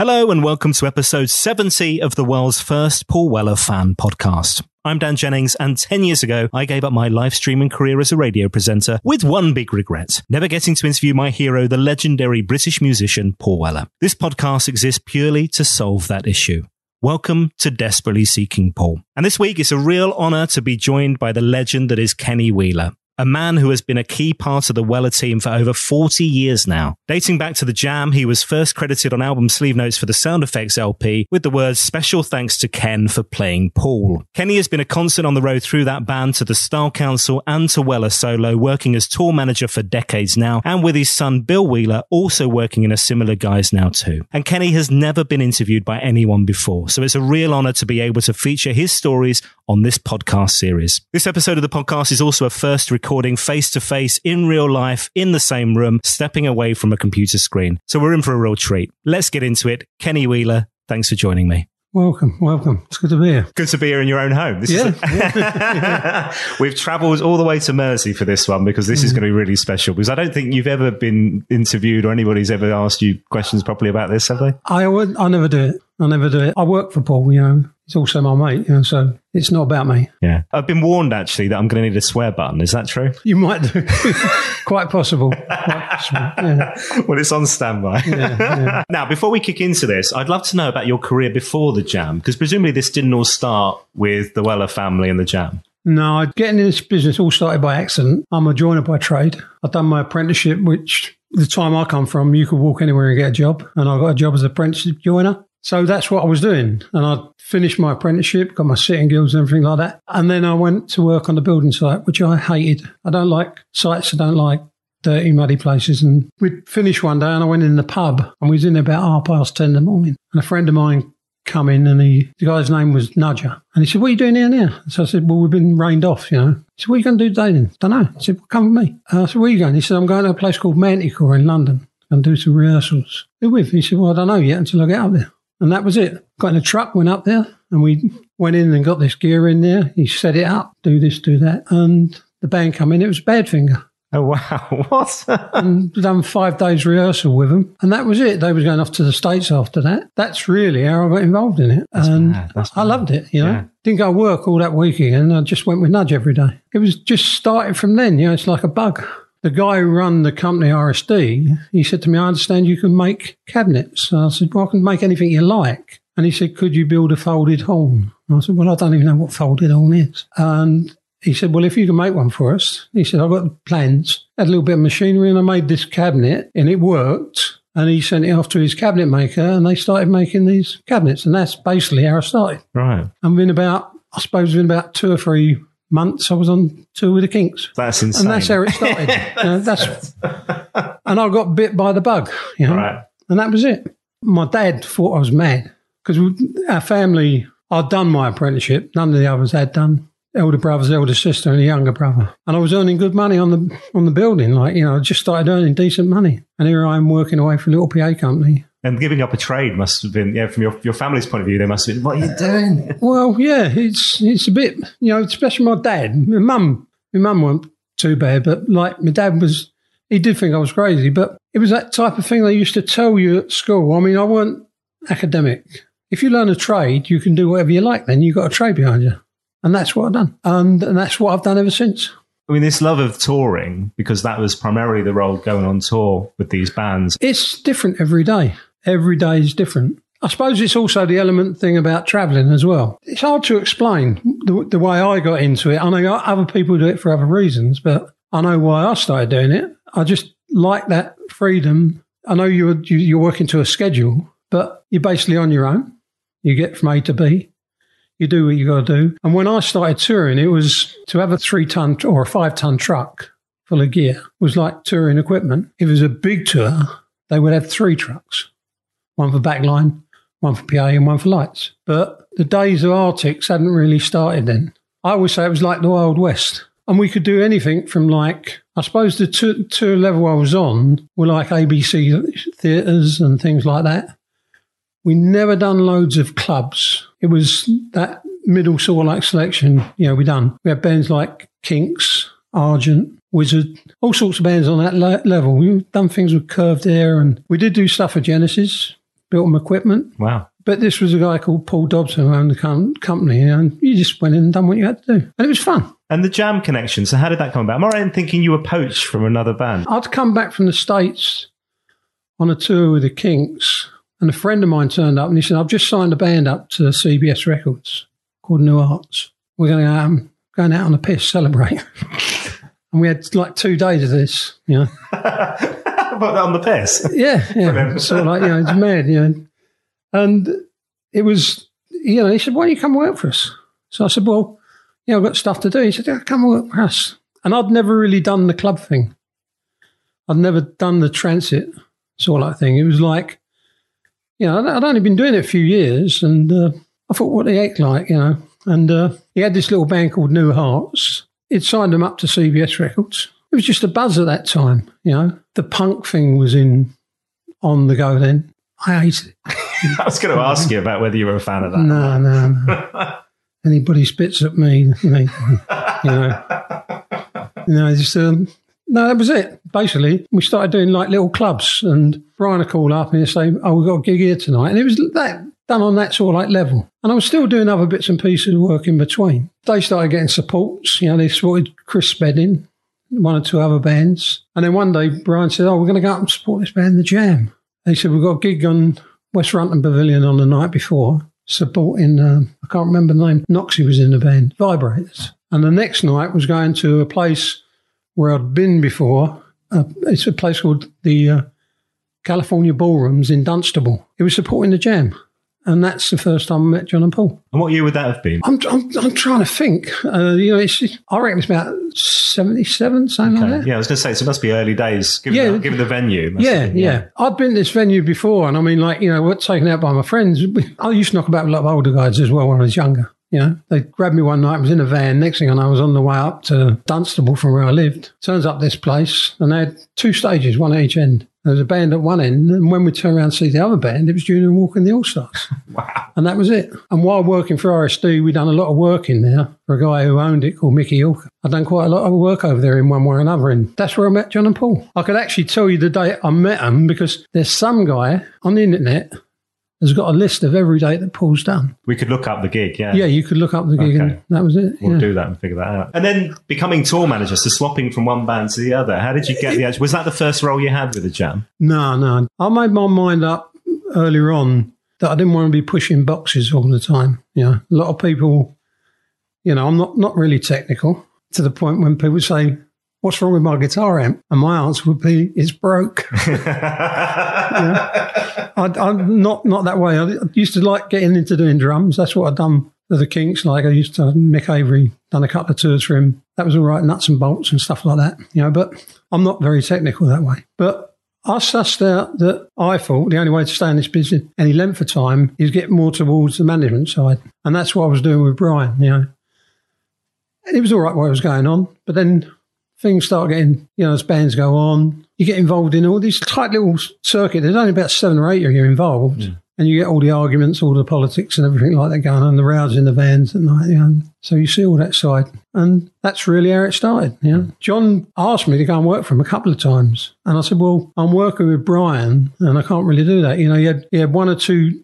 Hello and welcome to episode 70 of the world's first Paul Weller fan podcast. I'm Dan Jennings, and 10 years ago, I gave up my live streaming career as a radio presenter with one big regret, never getting to interview my hero, the legendary British musician Paul Weller. This podcast exists purely to solve that issue. Welcome to Desperately Seeking Paul. And this week, it's a real honour to be joined by the legend that is Kenny Wheeler, a man who has been a key part of the Weller team for over 40 years now. Dating back to The Jam, he was first credited on album sleeve notes for the Sound Effects LP with the words, "Special thanks to Ken for playing Paul." Kenny has been a constant on the road through that band to the Style Council and to Weller solo, working as tour manager for decades now, and with his son Bill Wheeler also working in a similar guise now too. And Kenny has never been interviewed by anyone before, so it's a real honour to be able to feature his stories on this podcast series. This episode of the podcast is also a first recording face-to-face in real life in the same room, stepping away from a computer screen. So we're in for a real treat. Let's get into it. Kenny Wheeler, thanks for joining me. Welcome. It's good to be here. Good to be here in your own home. Yeah. We've travelled all the way to Mersey for this one because this is going to be really special, because I don't think you've ever been interviewed or anybody's ever asked you questions properly about this, have they? I never do it. I work for Paul, you know. He's also my mate, you know, so it's not about me. Yeah. I've been warned, actually, that I'm going to need a swear button. Is that true? You might do. Quite possible. Yeah. Well, it's on standby. Yeah. Now, before we kick into this, I'd love to know about your career before The Jam, because presumably this didn't all start with the Weller family and The Jam. No, getting in this business all started by accident. I'm a joiner by trade. I've done my apprenticeship, which the time I come from, you could walk anywhere and get a job. And I got a job as an apprenticeship joiner. So that's what I was doing. And I finished my apprenticeship, got my sitting guilds and everything like that. And then I went to work on the building site, which I hated. I don't like sites. I don't like dirty, muddy places. And we'd finished one day and I went in the pub and we was in about 10:30 in the morning. And a friend of mine come in and the guy's name was Nudger. And he said, "What are you doing here now?" So I said, "Well, we've been rained off, you know." He said, "What are you going to do today then?" "Don't know." I said, "Well, come with me." I said, "Where are you going?" He said, "I'm going to a place called Manticore in London and do some rehearsals." "Who with?" He said, "Well, I don't know yet until I get up there." And that was it. Got in a truck, went up there, and we went in and got this gear in there. He set it up, do this, do that. And the band come in, it was Badfinger. Oh, wow. What? And done 5 days rehearsal with them. And that was it. They was going off to the States after that. That's really how I got involved in it. That's mad. I loved it, you know. Yeah. Didn't go to work all that weekend. And I just went with Nudge every day. It was just started from then, you know, it's like a bug. The guy who run the company, RSD, he said to me, "I understand you can make cabinets." And I said, "Well, I can make anything you like." And he said, "Could you build a folded horn?" And I said, "Well, I don't even know what folded horn is." And he said, "Well, if you can make one for us." He said, "I've got the plans." Had a little bit of machinery and I made this cabinet and it worked. And he sent it off to his cabinet maker and they started making these cabinets. And that's basically how I started. Right. And I suppose in about 2 or 3 months I was on tour with the Kinks. That's insane. And that's how it started. And I got bit by the bug, you know. Right. And that was it. My dad thought I was mad because our family, I'd done my apprenticeship. None of the others had done. elder brothers, elder sister, and a younger brother. And I was earning good money on the building. Like, you know, I just started earning decent money. And here I am working away for a little PA company. And giving up a trade must have been, yeah, from your family's point of view, they must have been, what are you doing? Well, yeah, it's a bit, you know, especially my dad. My mum weren't too bad, but like my dad was, he did think I was crazy, but it was that type of thing they used to tell you at school. I mean, I weren't academic. If you learn a trade, you can do whatever you like then. You've got a trade behind you. And that's what I've done. And that's what I've done ever since. I mean, this love of touring, because that was primarily the role going on tour with these bands. It's different every day. Every day is different. I suppose it's also the element thing about travelling as well. It's hard to explain the way I got into it. I know other people do it for other reasons, but I know why I started doing it. I just like that freedom. I know you're working to a schedule, but you're basically on your own. You get from A to B. You do what you got to do. And when I started touring, it was to have a 3-ton or a 5-ton truck full of gear. It was like touring equipment. If it was a big tour, they would have 3 trucks. One for backline, one for PA, and one for lights. But the days of Arctics hadn't really started then. I always say it was like the Wild West. And we could do anything from, like, I suppose the tour level I was on were like ABC theatres and things like that. We never done loads of clubs. It was that middle sort of like selection, you know, we done. We had bands like Kinks, Argent, Wizard, all sorts of bands on that level. We've done things with Curved Air, and we did do stuff for Genesis, built them equipment. Wow. But this was a guy called Paul Dobson who owned the company, and you just went in and done what you had to do. And it was fun. And the Jam connection, so how did that come about? Am I right in thinking you were poached from another band? I'd come back from the States on a tour with the Kinks, and a friend of mine turned up and he said, I've just signed a band up to CBS Records called New Hearts. We're going going out on the piss, celebrate. And we had like 2 days of this, you know. But on the piss? Yeah. Sort of like, you know, it's mad, you know. And it was, you know, he said, why don't you come work for us? So I said, well, yeah, I've got stuff to do. He said, yeah, come work for us. And I'd never really done the club thing. I'd never done the transit sort of thing. It was like, you know, I'd only been doing it a few years, and I thought, what the heck, like, you know. And he had this little band called New Hearts. He'd signed them up to CBS Records. It was just a buzz at that time, you know. The punk thing was on the go then. I hated it. I was going to ask you about whether you were a fan of that. No. Anybody spits at me, you know. No, that was it. Basically, we started doing like little clubs, and Brian would call up and he'd say, oh, we've got a gig here tonight. And it was that done on that sort of like level. And I was still doing other bits and pieces of work in between. They started getting supports. You know, they supported Chris Spedding, one or two other bands. And then one day, Brian said, oh, we're going to go up and support this band, The Jam. They said, we've got a gig on West Runton Pavilion on the night before, supporting, I can't remember the name, Noxie was in the band, Vibrators. And the next night was going to a place where I'd been before. It's a place called the California Ballrooms in Dunstable. It was supporting The Jam. And that's the first time I met John and Paul. And what year would that have been? I'm trying to think. You know, I reckon it's about 77, something like that. Yeah, I was going to say, so it must be early days, given the venue. Yeah. I'd been to this venue before, and I mean, like, you know, we're taken out by my friends. I used to knock about a lot of older guys as well when I was younger. You know, they grabbed me one night, I was in a van. Next thing I know, I was on the way up to Dunstable from where I lived. Turns up this place, and they had 2 stages, one at each end. There was a band at one end, and when we turned around to see the other band, it was Junior Walking the All-Stars. Wow. And that was it. And while working for RSD, we'd done a lot of work in there for a guy who owned it called Mickey Ilker. I'd done quite a lot of work over there in one way or another, and that's where I met John and Paul. I could actually tell you the day I met them, because there's some guy on the internet has got a list of every date that Paul's done. We could look up the gig, yeah. Yeah, you could look up the gig, and that was it. We'll do that and figure that out. And then becoming tour manager, so swapping from one band to the other. How did you get the edge? Was that the first role you had with The Jam? No. I made my mind up earlier on that I didn't want to be pushing boxes all the time. You know, a lot of people, you know, I'm not really technical, to the point when people say, what's wrong with my guitar amp? And my answer would be, it's broke. You know? I'm not that way. I used to like getting into doing drums. That's what I'd done for the Kinks. Like, I used to, Mick Avery, done a couple of tours for him. That was all right, nuts and bolts and stuff like that, you know, but I'm not very technical that way. But I sussed out that I thought the only way to stay in this business any length of time is get more towards the management side. And that's what I was doing with Brian, you know. And it was all right what was going on. But then things start getting, you know, as bands go on, you get involved in all this tight little circuit. There's only about 7 or 8 of you involved. Yeah. And you get all the arguments, all the politics and everything like that going on, the rows in the vans at night. You know. So you see all that side. And that's really how it started. You know. John asked me to go and work for him a couple of times. And I said, well, I'm working with Brian and I can't really do that. You know, he had one or two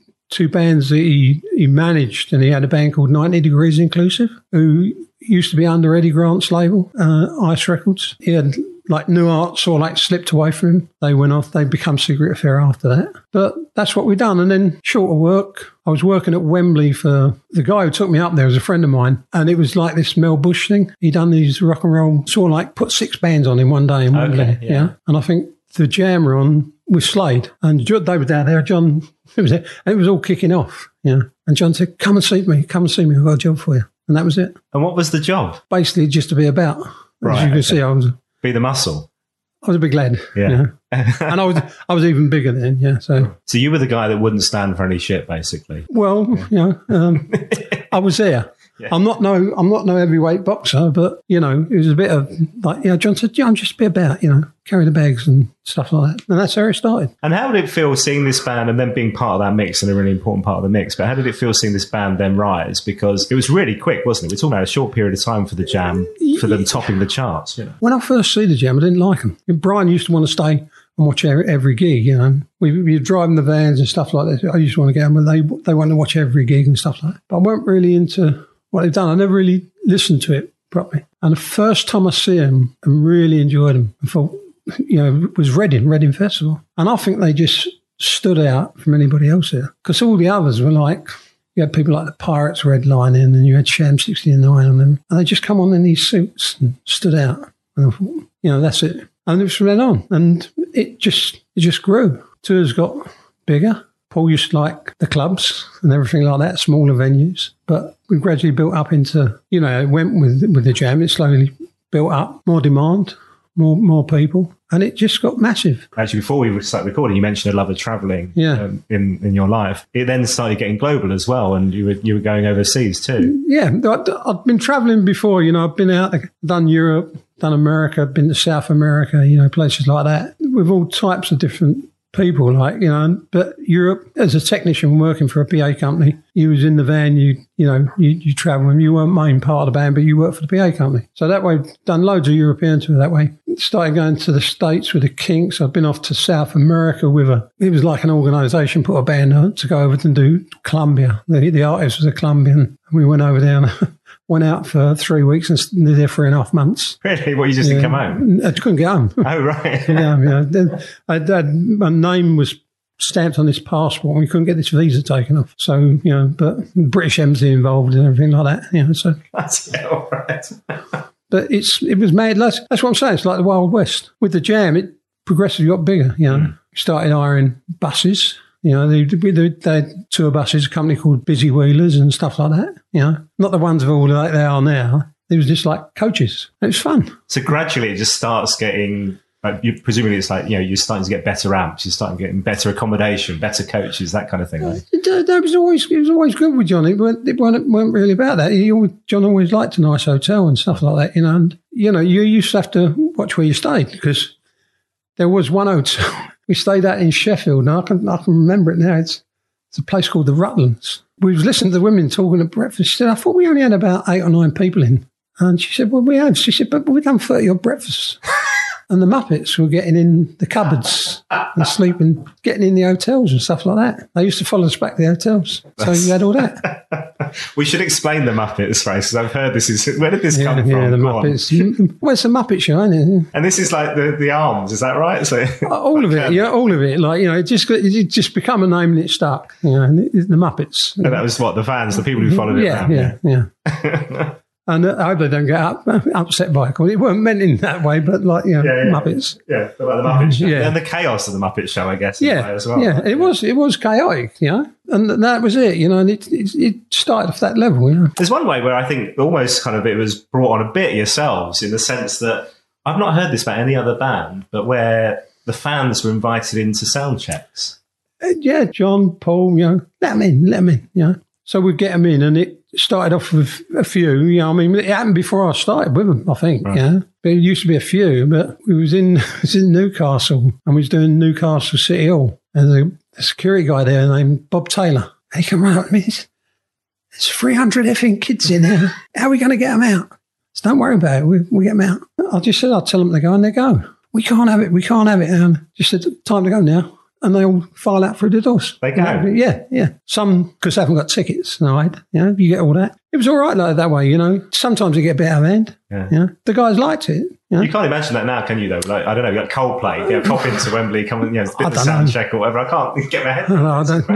bands that he managed, and he had a band called 90 Degrees Inclusive, who used to be under Eddie Grant's label, Ice Records. He had... like New Hearts or like slipped away from him. They went off. They become Secret Affair after that. But that's what we done. And then short of work, I was working at Wembley for the guy who took me up there was a friend of mine. And it was like this Mel Bush thing. He done these rock and roll, sort of like put 6 bands on in one day in Wembley. Okay, yeah. Yeah. And I think the Jam were on with Slade. And they were down there. John, and it was all kicking off. Yeah. And John said, come and see me. Come and see me. I've got a job for you. And that was it. And what was the job? Basically just to be about. Right. As you can see, I was... Be the muscle. I was a big lad. Yeah. You know? And I was even bigger then, yeah. So you were the guy that wouldn't stand for any shit, basically. Well, yeah. You know, I was there. Yeah. I'm not no heavyweight boxer, but you know, it was a bit of like, you know, John said, yeah, I'm just a bit about, you know, carry the bags and stuff like that. And that's how it started. And how did it feel seeing this band and then being part of that mix and a really important part of the mix? But how did it feel seeing this band then rise? Because it was really quick, wasn't it? We're talking about a short period of time for the Jam, for them topping the charts. You know? When I first see the Jam, I didn't like them. Brian used to want to stay and watch every gig, you know. We were driving the vans and stuff like that. I used to want to get them, but they wanted to watch every gig and stuff like that. But I weren't really into what they've done. I never really listened to it properly. And the first time I see them and really enjoyed them, I thought, you know, was Reading Festival. And I think they just stood out from anybody else there. Because all the others were like, you had people like the Pirates redlining and you had Sham 69 on them. And they just come on in these suits and stood out. And I thought, you know, that's it. And it was from then on. And it just grew. Tours got bigger. Paul used to like the clubs and everything like that, smaller venues. But we gradually built up into, you know, it went with the Jam. It slowly built up, more demand, more people. And it just got massive. Actually, before we started recording, you mentioned a love of travelling in your life. It then started getting global as well, and you were going overseas too. Yeah, I'd been travelling before, you know. I've been out, done Europe, done America, been to South America, you know, places like that, with all types of different people, like, you know. But Europe, as a technician working for a PA company, you was in the van, you travel, and you weren't main part of the band, but you worked for the PA company. So that way, done loads of European tour that way. Started going to the States with the Kinks. I've been off to South America with it was like an organisation put a band on to go over to do Colombia. The artist was a Colombian. We went over there and went out for 3 weeks and lived there for 3.5 months. Really? What, you just didn't come home? I couldn't get home. Oh, right. Yeah, you know, my name was stamped on this passport and we couldn't get this visa taken off. So, you know, but British embassy involved and everything like that, you know, so. That's it, all right. But it was mad. That's what I'm saying. It's like the Wild West. With the Jam, it progressively got bigger, you know. Started hiring buses. You know, they had tour buses, a company called Busy Wheelers and stuff like that, you know. Not the ones of all like they are now. It was just like coaches. It was fun. So gradually it just starts getting, like, presumably it's like, you know, you're starting to get better amps, you're starting getting better accommodation, better coaches, that kind of thing. Right? It was always good with John. It weren't really about that. John always liked a nice hotel and stuff like that, you know. And, you know, you used to have to watch where you stayed because there was one hotel. We stayed out in Sheffield, and I can remember it now. It's a place called the Rutlands. We was listening to the women talking at breakfast. She said, I thought we only had about 8 or 9 people in. And she said, well, we have. She said, but we've done 30-odd breakfasts. And the Muppets were getting in the cupboards and sleeping, getting in the hotels and stuff like that. They used to follow us back to the hotels. So you had all that. We should explain the Muppets, right? Because I've heard this is... Where did this come from? Yeah, the Muppets. Well, it's a Muppet show, isn't it? And this is like the arms, is that right? So, all of it, yeah, all of it. Like, you know, it just become a name and it stuck, you know, and the Muppets. And that was what, the fans, the people who followed it around. Yeah. And I hope they don't get upset by it. It weren't meant in that way, but like, you know, Muppets. Yeah, but like the Muppet Show. Yeah. And the chaos of the Muppet Show, I guess, in a way as well. Yeah, it was chaotic, you know. And that was it, you know, and it started off that level, you know. There's one way where I think almost kind of it was brought on a bit yourselves, in the sense that I've not heard this about any other band, but where the fans were invited into sound checks. Yeah, John, Paul, you know, let them in, you know. So we'd get them in, and it started off with a few, you know, I mean, it happened before I started with them, I think, right. Yeah. There used to be a few, but we was in Newcastle and we was doing Newcastle City Hall. And the security guy there named Bob Taylor, and he came around me, there's 300 effing kids in there. How are we going to get them out? So don't worry about it. We get them out. I just said, I'll tell them to go, and they go. We can't have it. We can't have it. And just said, time to go now. And they all file out through the doors. They go? Yeah. Some, because they haven't got tickets, right? You know, you get all that. It was all right like that way, you know. Sometimes you get a bit out of hand. Yeah. You know? The guys liked it. You know? You can't imagine that now, can you, though? Like, I don't know, like Coldplay, you know, pop into Wembley, come and, you know, bit of sound check or whatever. I can't get my head around it.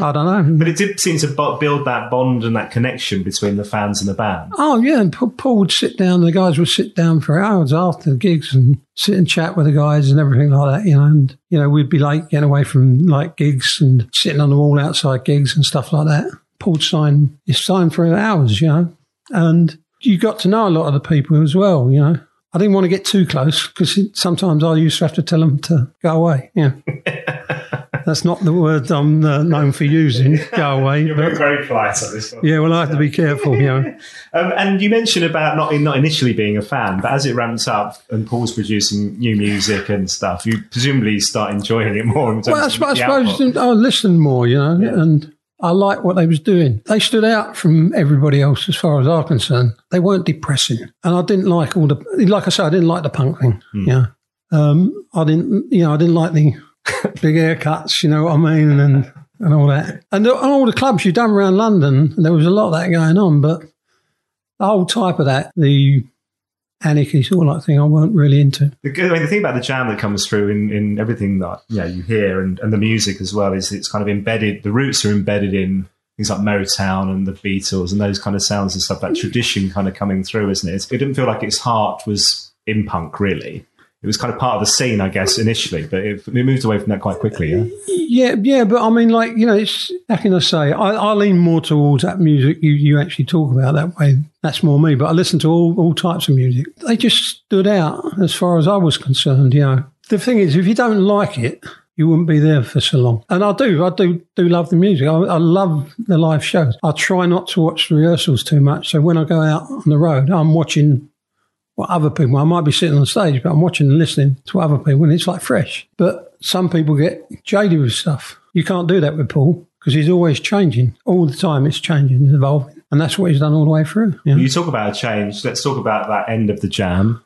I don't know. But it did seem to build that bond and that connection between the fans and the band. Oh, yeah, and Paul would sit down, the guys would sit down for hours after the gigs and sit and chat with the guys and everything like that, you know. And, you know, we'd be like getting away from, like, gigs and sitting on the wall outside gigs and stuff like that. Paul signed his sign for hours, you know, and you got to know a lot of the people as well, you know. I didn't want to get too close because sometimes I used to have to tell them to go away, yeah. That's not the word I'm known for using, go away. You're being very polite on this one. Yeah, well, I have to be careful, you know. And you mentioned about not initially being a fan, but as it ramps up and Paul's producing new music and stuff, you presumably start enjoying it more. Well, I suppose I listened more, you know, yeah. And I liked what they was doing. They stood out from everybody else as far as I'm concerned. They weren't depressing. And I didn't like all the, like I said, I didn't like the punk thing. Mm. Yeah. I didn't like the big haircuts, you know what I mean? And all that. And all the clubs you done around London, there was a lot of that going on, but the whole type of that, the anarchy sort of like thing, I weren't really into. The thing about the Jam that comes through in everything that you hear and the music as well is it's kind of embedded, the roots are embedded in things like Motown and the Beatles and those kind of sounds and stuff, that tradition kind of coming through, isn't it? It didn't feel like its heart was in punk, really. It was kind of part of the scene, I guess, initially, but it moved away from that quite quickly, yeah? Yeah, but I mean, like, you know, it's, how can I say, I lean more towards that music you actually talk about that way. That's more me, but I listen to all types of music. They just stood out as far as I was concerned, you know. The thing is, if you don't like it, you wouldn't be there for so long. And I do love the music. I love the live shows. I try not to watch the rehearsals too much, so when I go out on the road, I'm watching what other people, I might be sitting on stage, but I'm watching and listening to other people, and it's like fresh. But some people get jaded with stuff. You can't do that with Paul because he's always changing. All the time it's changing, it's evolving. And that's what he's done all the way through. Yeah. You talk about a change. Let's talk about that end of the Jam,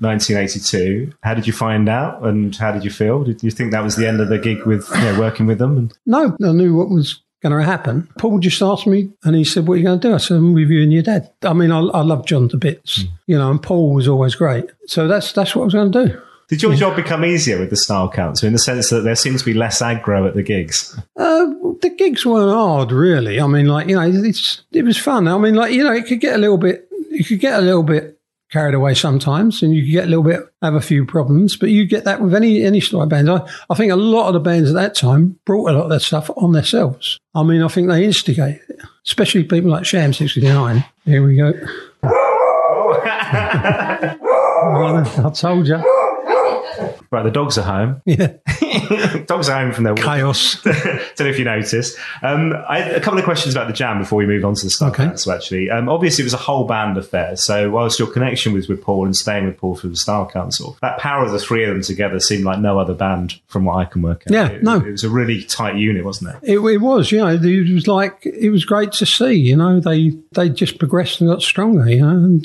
1982. How did you find out and how did you feel? Did you think that was the end of the gig with working with them? No, I knew what was going to happen. Paul just asked me and he said, what are you going to do? I said, I'm with you and your dad. I mean, I love John to bits, you know, and Paul was always great. So that's what I was going to do. Did your job become easier with the Style Council in the sense that there seems to be less aggro at the gigs? The gigs weren't hard, really. I mean, like, you know, it was fun. I mean, like, you know, it could get a little bit carried away sometimes and you could get a little bit, have a few problems, but you get that with any style bands. I think a lot of the bands at that time brought a lot of that stuff on themselves. I mean, I think they instigated it, especially people like Sham 69. Here we go. I told you. Right, the dogs are home. Yeah. Dogs are home from their walk. Chaos. Don't know if you noticed. I had a couple of questions about the Jam before we move on to the Style Council, actually. Obviously, it was a whole band affair. So whilst your connection was with Paul and staying with Paul for the Style Council, that power of the three of them together seemed like no other band from what I can work out. Yeah, It was a really tight unit, wasn't it? It was, you know. It was great to see, you know. They just progressed and got stronger, you know. And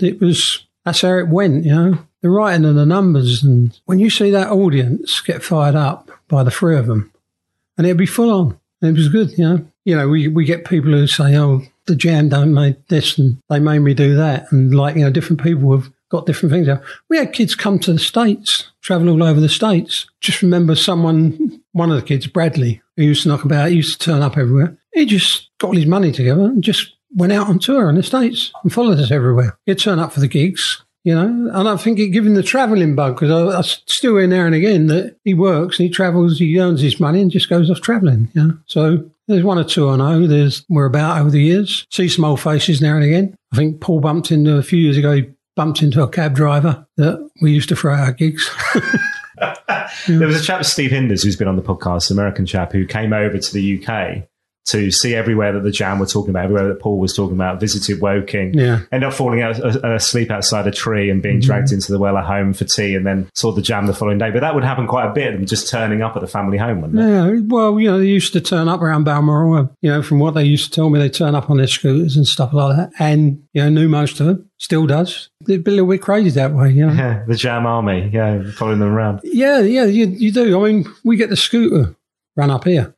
that's how it went, you know. The writing and the numbers, and when you see that audience get fired up by the three of them, and it'd be full on. It was good, you know. You know, we get people who say, "Oh, the Jam don't make this, and they made me do that," and like, you know, different people have got different things. We had kids come to the States, travel all over the States. Just remember one of the kids, Bradley, who used to knock about, he used to turn up everywhere. He just got all his money together and just went out on tour in the States and followed us everywhere. He'd turn up for the gigs. You know, and I think it gave him the travelling bug because I still hear now and again that he works and he travels, he earns his money and just goes off travelling, you know. So there's one or two I know we're about over the years. See some old faces now and again. I think Paul a few years ago, he bumped into a cab driver that we used to throw our gigs. There was a chap, Steve Hinders, who's been on the podcast, an American chap who came over to the UK to see everywhere that the Jam were talking about, everywhere that Paul was talking about, visited Woking, ended up falling asleep outside a tree and being dragged into the Weller home for tea, and then saw the Jam the following day. But that would happen quite a bit, them just turning up at the family home, wouldn't it? Yeah, well, you know, they used to turn up around Balmoral. You know, from what they used to tell me, they turn up on their scooters and stuff like that, and, you know, knew most of them. Still does. They'd be a little bit crazy that way, you know. Yeah, the Jam army, following them around. Yeah, you do. I mean, we get the scooter run up here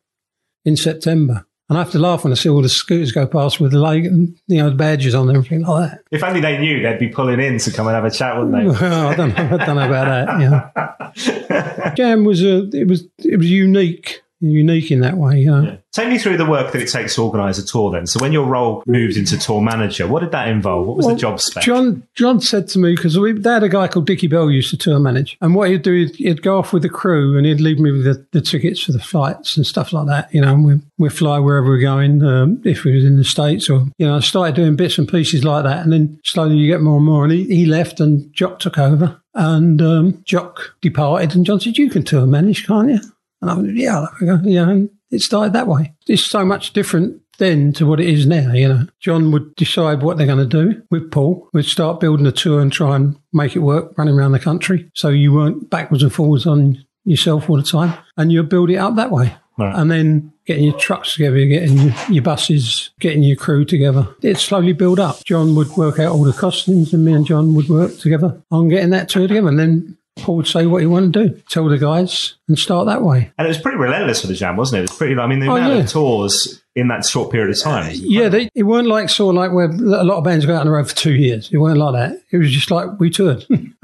in September. And I have to laugh when I see all the scooters go past with the leg and, you know, the badges on and everything like that. If only they knew, they'd be pulling in to come and have a chat, wouldn't they? Well, I don't know about that, you know. Jam was it was unique in that way, you know. Yeah. Take me through the work that it takes to organise a tour then. So when your role moved into tour manager, what did that involve? What was the job spec? John said to me, because they had a guy called Dickie Bell used to tour manage. And what he'd do, he'd go off with the crew and he'd leave me with the tickets for the flights and stuff like that, you know, and we'd fly wherever we're going, if we was in the States or, you know, I started doing bits and pieces like that. And then slowly you get more and more. And he left and Jock took over, and Jock departed. And John said, you can tour manage, can't you? And I went, and it started that way. It's so much different then to what it is now, you know. John would decide what they're going to do with Paul. We'd start building a tour and try and make it work, running around the country. So you weren't backwards and forwards on yourself all the time. And you'd build it up that way. Right. And then getting your trucks together, getting your buses, getting your crew together. It'd slowly build up. John would work out all the costings and me and John would work together on getting that tour together. And then Paul would say what he wanted to do, tell the guys, and start that way. And it was pretty relentless for the Jam, wasn't it? It was pretty, I mean, the amount of tours in that short period of time. It weren't like sort of like where a lot of bands go out on the road for 2 years. It weren't like that. It was just like we toured. And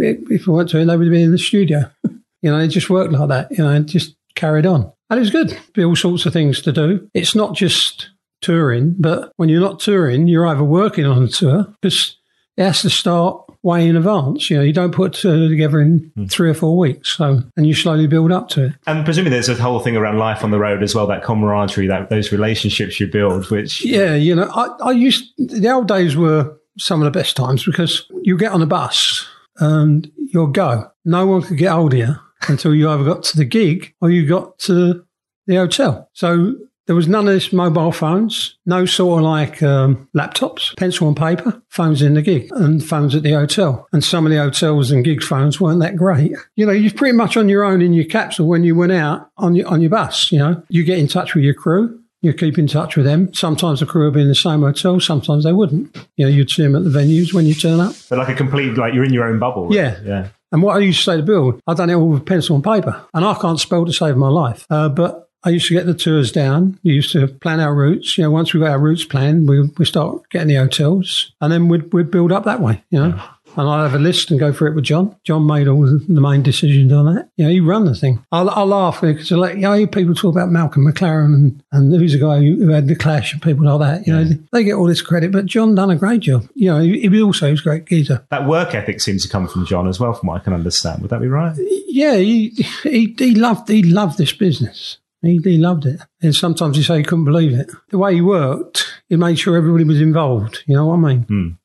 if we weren't touring, they would be in the studio. You know, it just worked like that. You know, it just carried on. And it was good. There'd be all sorts of things to do. It's not just touring, but when you're not touring, you're either working on a tour, because it has to start way in advance. You know, you don't put together in 3 or 4 weeks, and you slowly build up to it. And presumably there's a whole thing around life on the road as well, that camaraderie, that those relationships you build, which... Yeah, you know, the old days were some of the best times, because you get on a bus and you'll go. No one could get hold of you until you either got to the gig or you got to the hotel. So there was none of this mobile phones, no sort of like laptops, pencil and paper, phones in the gig and phones at the hotel. And some of the hotels and gig phones weren't that great. You know, you're pretty much on your own in your capsule when you went out on your bus, you know. You get in touch with your crew, you keep in touch with them. Sometimes the crew would be in the same hotel, sometimes they wouldn't. You know, you'd see them at the venues when you turn up. But like a complete, like you're in your own bubble. Right? Yeah. And what I used to say to Bill, I've done it all with pencil and paper and I can't spell to save my life. But I used to get the tours down. We used to plan our routes. You know, once we got our routes planned, we start getting the hotels, and then we'd build up that way, you know. Yeah. And I'd have a list and go through it with John. John made all the main decisions on that. You know, he run the thing. I laugh because, like, you know, people talk about Malcolm McLaren and who's the guy who had the Clash and people like that. You know, they get all this credit, but John done a great job. You know, he was a great geezer. That work ethic seems to come from John as well, from what I can understand. Would that be right? Yeah, he loved this business. He loved it. And sometimes you say he couldn't believe it. The way he worked, he made sure everybody was involved. You know what I mean? Mm.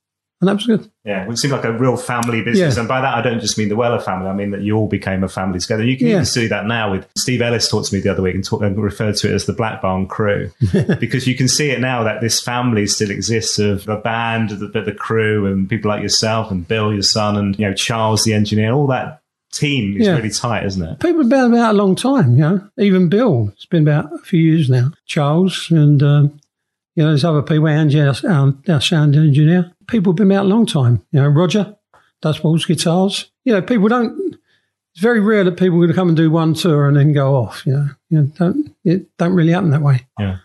And that was good. Yeah, it seemed like a real family business. Yeah. And by that, I don't just mean the Weller family. I mean that you all became a family together. You can even see that now with Steve Ellis talked to me the other week and referred to it as the Black Barn crew. Because you can see it now that this family still exists of the band, the crew, and people like yourself and Bill, your son, and, you know, Charles, the engineer, all that. Team is really tight, isn't it? People have been about a long time, you know. Even Bill, it's been about a few years now. Charles and, you know, there's other people, Angie, our sound engineer. People have been about a long time. You know, Roger does Paul's guitars. You know, people don't, it's very rare that people would come and do one tour and then go off, you know. You know, it don't really happen that way. Yeah.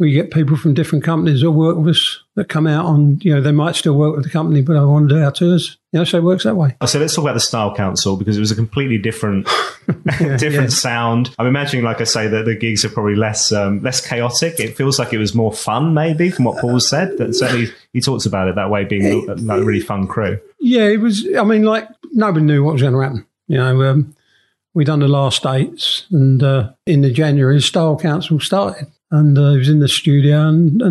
We get people from different companies that work with us that come out on, you know, they might still work with the company, but I want to do our tours. You know, so it works that way. So let's talk about the Style Council, because it was a completely different sound. I'm imagining, like I say, that the gigs are probably less chaotic. It feels like it was more fun, maybe, from what Paul said. That certainly he talks about it that way, being like a really fun crew. Yeah, it was, I mean, like, nobody knew what was going to happen. You know, we done the last dates, and in the January, Style Council started. And he was in the studio and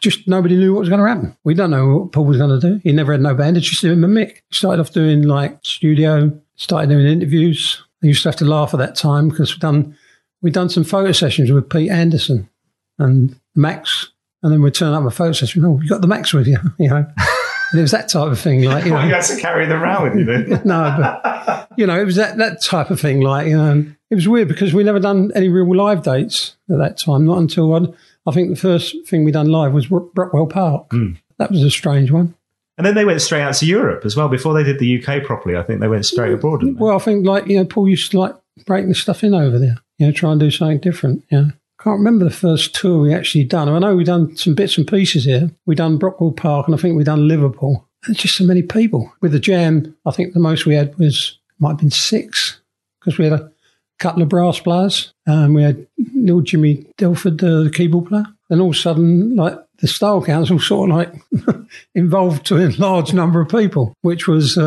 just nobody knew what was going to happen. We don't know what Paul was going to do. He never had no band. It's just him and Mick. He started off doing like studio, started doing interviews. I used to have to laugh at that time because we'd done some photo sessions with Pete Anderson and Max, and then we'd turn up a photo session. Oh, you got the Max with you, you know. And it was that type of thing, like, you know. Well, you had to carry them around with you then. No, but, you know, it was that type of thing, like, you know. It was weird because we never done any real live dates at that time, not until I think the first thing we done live was Rockwell Park. Mm. That was a strange one. And then they went straight out to Europe as well. Before they did the UK properly, I think they went straight abroad. Didn't they? Well, I think, like, you know, Paul used to, like, break this stuff in over there, you know, try and do something different, you know. Can't remember the first tour we actually done. I know we done some bits and pieces here. We done Rockwell Park, and I think we done Liverpool. And just so many people. With the Jam, I think the most we had was, might have been 6, because we had a couple of brass players, and we had little Jimmy Delford, the keyboard player. And all of a sudden, like, the Style Council sort of, like, involved to a large number of people, which was, you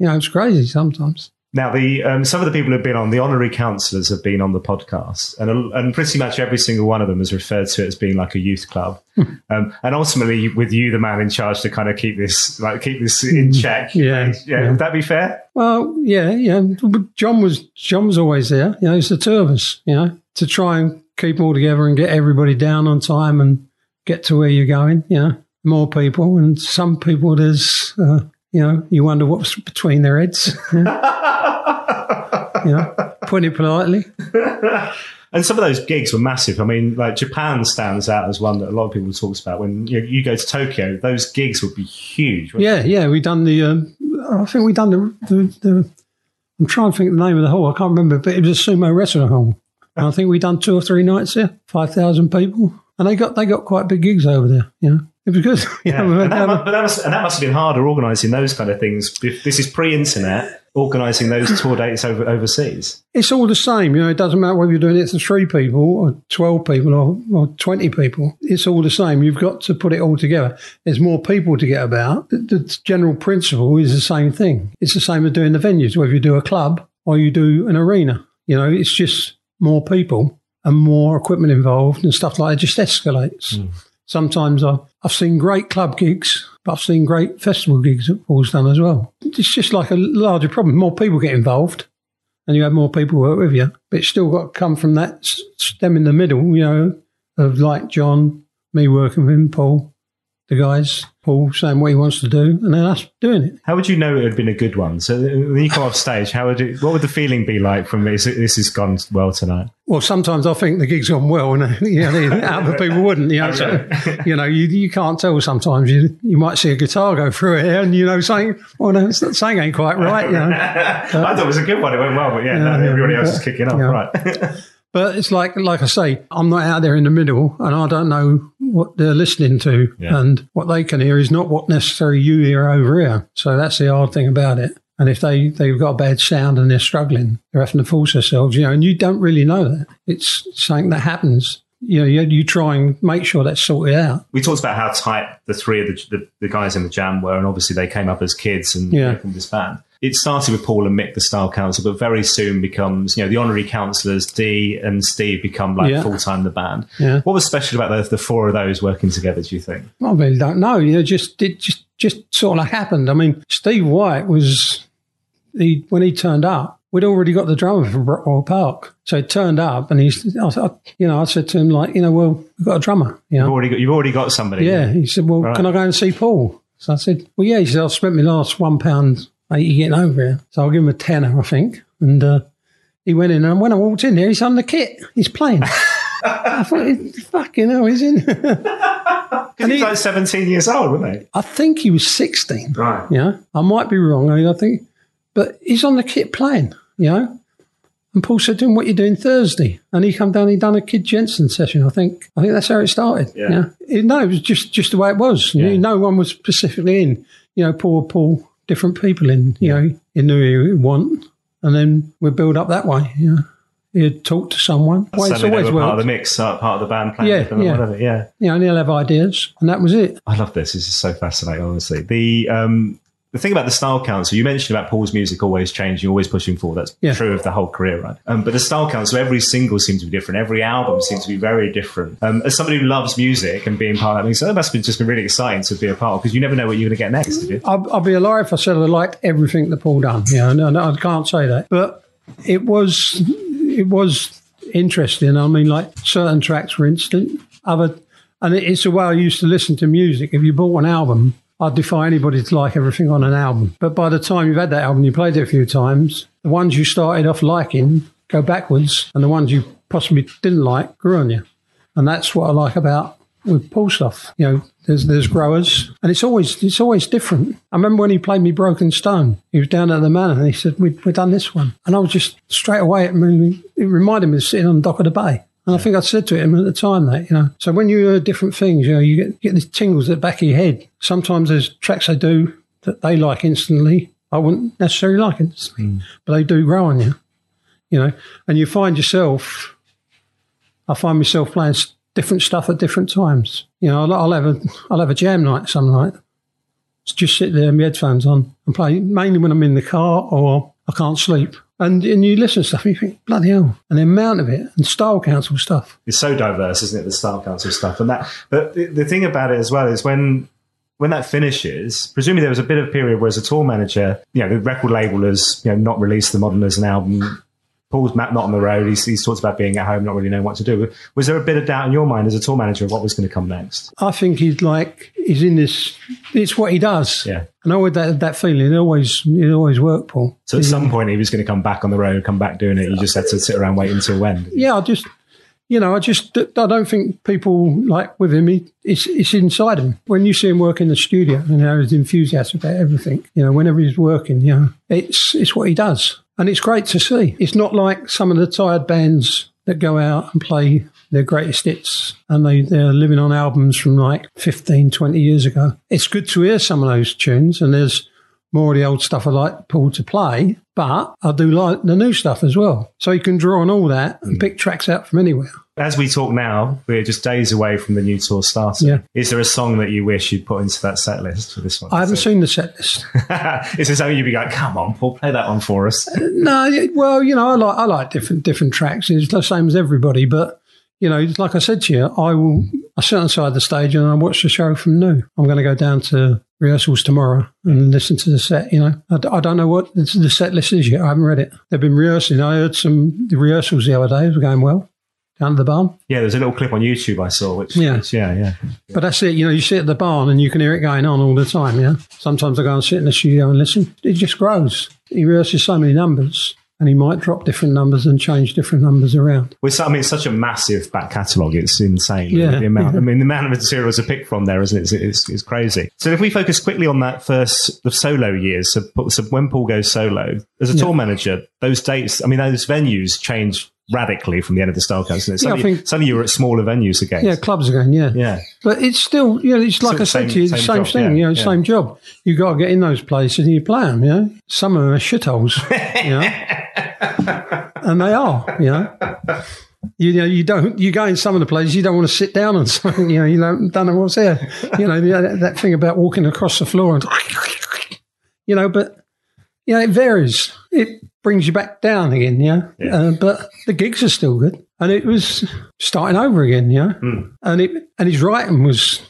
know, it's crazy sometimes. Now, the some of the people who've been on, the honorary councillors have been on the podcast, and pretty much every single one of them has referred to it as being like a youth club. And ultimately, with you, the man in charge, to kind of keep this in check. Yeah. Would that be fair? Well, yeah. John was always there. You know, it's the two of us. You know, to try and keep them all together and get everybody down on time and get to where you're going. You know, more people, and some people there's you know, you wonder what's between their heads. You know, put it politely. And some of those gigs were massive. I mean, like, Japan stands out as one that a lot of people talk about. When you go to Tokyo, those gigs would be huge. Yeah. We done the, I think we done the, I'm trying to think of the name of the hall. I can't remember, but it was a sumo wrestling hall. And I think we done 2 or 3 nights there, 5,000 people. And they got quite big gigs over there, you know. It was good. Yeah. That must have been harder organising those kind of things. If this is pre-internet, organising those tour dates overseas. It's all the same. You know, it doesn't matter whether you're doing it to 3 people or 12 people or 20 people. It's all the same. You've got to put it all together. There's more people to get about. The general principle is the same thing. It's the same as doing the venues, whether you do a club or you do an arena. You know, it's just more people and more equipment involved and stuff like that. It just escalates. Mm. Sometimes I've seen great club gigs, but I've seen great festival gigs that Paul's done as well. It's just like a larger problem. More people get involved and you have more people work with you. But it's still got to come from that stem in the middle, you know, of, like, John, me working with him, Paul, the guys, Paul saying what he wants to do, and then us doing it. How would you know it had been a good one? So when you come off stage, what would the feeling be like from this has gone well tonight? Well, sometimes I think the gig's gone well, and, you know, other people wouldn't. You know, so, you know, you can't tell sometimes. You might see a guitar go through here, and, you know, saying, well, no, something ain't quite right. You know, I thought it was a good one. It went well, but everybody else is kicking off, right? But it's like I say, I'm not out there in the middle, and I don't know what they're listening to, and what they can hear is not what necessarily you hear over here. So that's the hard thing about it. And if they've got a bad sound and they're struggling, they're having to force themselves, you know, and you don't really know that. It's something that happens. You know, you try and make sure that's sorted out. We talked about how tight the 3 of the guys in the Jam were, and obviously they came up as kids and from this band. It started with Paul and Mick, the Style Council, but very soon becomes, you know, the honorary councillors, Dee and Steve, become like full-time the band. Yeah. What was special about the 4 of those working together, do you think? I really don't know. You know, it just sort of happened. I mean, Steve White was, when he turned up, we'd already got the drummer from Rockwell Park. So he turned up and I said to him, like, you know, well, we've got a drummer. You know? You've already got somebody. Yeah. He said, well, can I go and see Paul? So I said, well, yeah. He said, I've spent my last £1 you getting over here. So I'll give him a tenner, I think. And he went in, and when I walked in there, he's on the kit. He's playing. I thought, fucking hell, he's in. And he's like 17 years old, wasn't he? I think he was 16. Right. You know? I might be wrong. I mean, I think. But he's on the kit playing, you know. And Paul said to him, what are you doing Thursday? And he come down, he done a Kid Jensen session, I think. I think that's how it started. Yeah. You know? It was just the way it was. Yeah. You know, no one was specifically in, you know, Paul. Different people in, you know, in who you want, and then we build up that way. You know, you'd talk to someone. Well, it's always part of the mix, part of the band playing. Yeah. You know, and he'll have ideas, and that was it. I love this. This is so fascinating. Honestly, the thing about the Style Council, you mentioned about Paul's music always changing, always pushing forward. That's true of the whole career, right? But the Style Council, every single seems to be different. Every album seems to be very different. As somebody who loves music and being part of that, so it must have just been really exciting to be a part of, because you never know what you're going to get next, did you? I'd be a liar if I said I liked everything that Paul done. Yeah, no, I can't say that. But it was interesting. I mean, like, certain tracks, for instance, And it's the way I used to listen to music. If you bought an album, I'd defy anybody to like everything on an album. But by the time you've had that album, you played it a few times, the ones you started off liking go backwards, and the ones you possibly didn't like grew on you. And that's what I like about with Paul stuff. You know, there's growers, and it's always different. I remember when he played me Broken Stone, he was down at the Manor, and he said, we've done this one. And I was just straight away, it reminded me of sitting on the dock of the bay. And I think I said to him at the time that, you know, so when you hear different things, you know, you get these tingles at the back of your head. Sometimes there's tracks they do that they like instantly. I wouldn't necessarily like instantly, but they do grow on you, you know. And you find yourself, I find myself playing different stuff at different times. You know, I'll have a jam night some night. Just sit there with my headphones on and play, mainly when I'm in the car or I can't sleep. And you listen to stuff and you think, bloody hell, and the amount of it, and Style Council stuff. It's so diverse, isn't it, the Style Council stuff. And that, but the thing about it as well is when that finishes, presumably there was a bit of a period where as a tour manager, you know, the record label has, you know, not released the model as an album. Paul's not on the road. He talks about being at home, not really knowing what to do. Was there a bit of doubt in your mind as a tour manager of what was going to come next? I think he's in this. It's what he does. Yeah, and I always had that feeling. It always worked, Paul. So at some point he was going to come back on the road, come back doing it. You just had to sit around waiting until when? Yeah, I don't think people like with him. It's inside him. When you see him work in the studio, you know, his enthusiasm about everything. You know, whenever he's working, you know, it's what he does. And it's great to see. It's not like some of the tired bands that go out and play their greatest hits and they're living on albums from like 15, 20 years ago. It's good to hear some of those tunes, and there's more of the old stuff I like Paul to play, but I do like the new stuff as well. So you can draw on all that and pick tracks out from anywhere. As we talk now, we're just days away from the new tour starting. Yeah. Is there a song that you wish you'd put into that set list for this one? I haven't seen the set list. Is this how you'd be like, come on, Paul, play that one for us? No, well, you know, I like different tracks. It's the same as everybody, but, you know, like I said to you, I sit outside the stage and I watch the show from new. I'm going to go down to rehearsals tomorrow and listen to the set, you know. I don't know what the set list is yet. I haven't read it. They've been rehearsing. I heard the rehearsals the other day. It was going well. Under the barn, yeah. There's a little clip on YouTube I saw, which. But that's it. You know, you sit at the barn and you can hear it going on all the time. Yeah. Sometimes I go and sit in the studio and listen. It just grows. He rehearses so many numbers, and he might drop different numbers and change different numbers around. It's such a massive back catalogue. It's insane. Yeah. The amount of material to pick from there, isn't it? It's crazy. So if we focus quickly on that first, the solo years. So when Paul goes solo as a tour manager, those dates. I mean, those venues change radically from the end of the Style Council. Suddenly you were at smaller venues again. Yeah, clubs again, yeah. But it's still, you know, it's like I said to you, the same thing, you know, same job. You got to get in those places and you play them, you know. Some of them are shitholes, you know. And they are, you know. You go in some of the places, you don't want to sit down on something, you know, you don't know what's there. You know, that thing about walking across the floor and, you know, but, you know, it varies. It brings you back down again, yeah? But the gigs are still good. And it was starting over again, yeah? Mm. And his writing was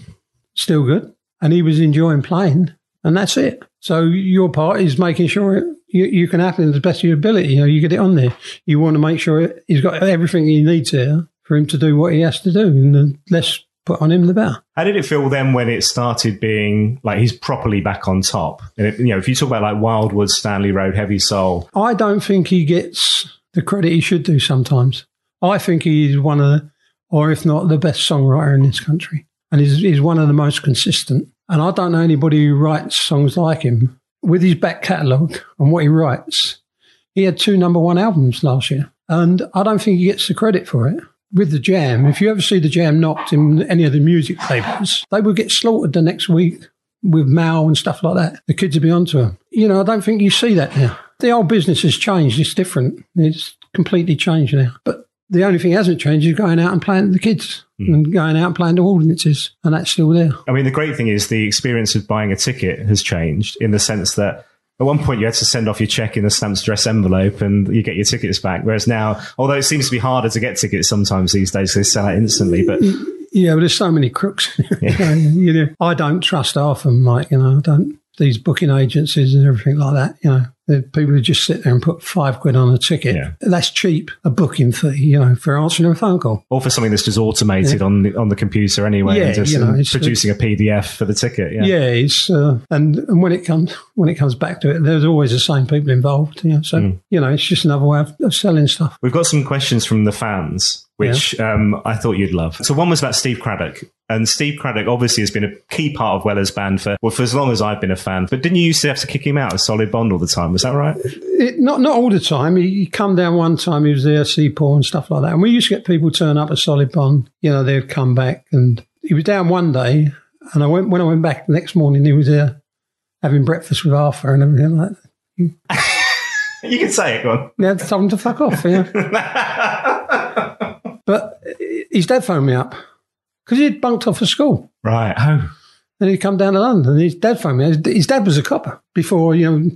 still good. And he was enjoying playing. And that's it. So your part is making sure you can happen to the best of your ability. You know, you get it on there. You want to make sure he's got everything he needs here for him to do what he has to do. And the less put on him, the better. How did it feel then when it started being like he's properly back on top? And it, you know, if you talk about like Wildwood, Stanley Road, Heavy Soul, I don't think he gets the credit he should do sometimes. I think he's one of the, or if not the best songwriter in this country, and he's one of the most consistent. And I don't know anybody who writes songs like him with his back catalogue and what he writes. He had 2 #1 albums last year, and I don't think he gets the credit for it. With The Jam, if you ever see The Jam knocked in any of the music papers, they would get slaughtered the next week with mail and stuff like that. The kids would be onto them. You know, I don't think you see that now. The whole business has changed. It's different. It's completely changed now. But the only thing that hasn't changed is going out and playing to the kids and going out and playing to audiences, and that's still there. I mean, the great thing is the experience of buying a ticket has changed in the sense that at one point, you had to send off your cheque in a stamped address envelope and you get your tickets back. Whereas now, although it seems to be harder to get tickets sometimes these days, they sell out instantly. But yeah, but there's so many crooks. Yeah. You know, I don't trust half of them. Like, you know, I don't. these booking agencies and everything like that, you know. People who just sit there and put £5 on a ticket. Yeah. That's cheap, a booking fee, you know, for answering a phone call. Or for something that's just automated on the computer anyway, and just producing a PDF for the ticket. Yeah, it's and when it comes back to it, there's always the same people involved. You know, so you know, it's just another way of selling stuff. We've got some questions from the fans, which I thought you'd love. So one was about Steve Craddock. And Steve Craddock obviously has been a key part of Weller's band for as long as I've been a fan. But didn't you used to have to kick him out of Solid Bond all the time? Was that right? Not all the time. He come down one time, he was there, Seapaw and stuff like that. And we used to get people turn up at Solid Bond. You know, they'd come back. And he was down one day. And when I went back the next morning, he was there having breakfast with Arthur and everything like that. You can say it, go on. Yeah, told him to fuck off, yeah. But his dad phoned me up because he'd bunked off of school. Right. Oh. And he'd come down to London and his dad phoned me. His dad was a copper before, you know,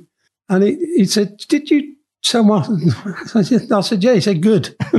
and he said, did you tell Martin? I said, yeah. He said, good. I'll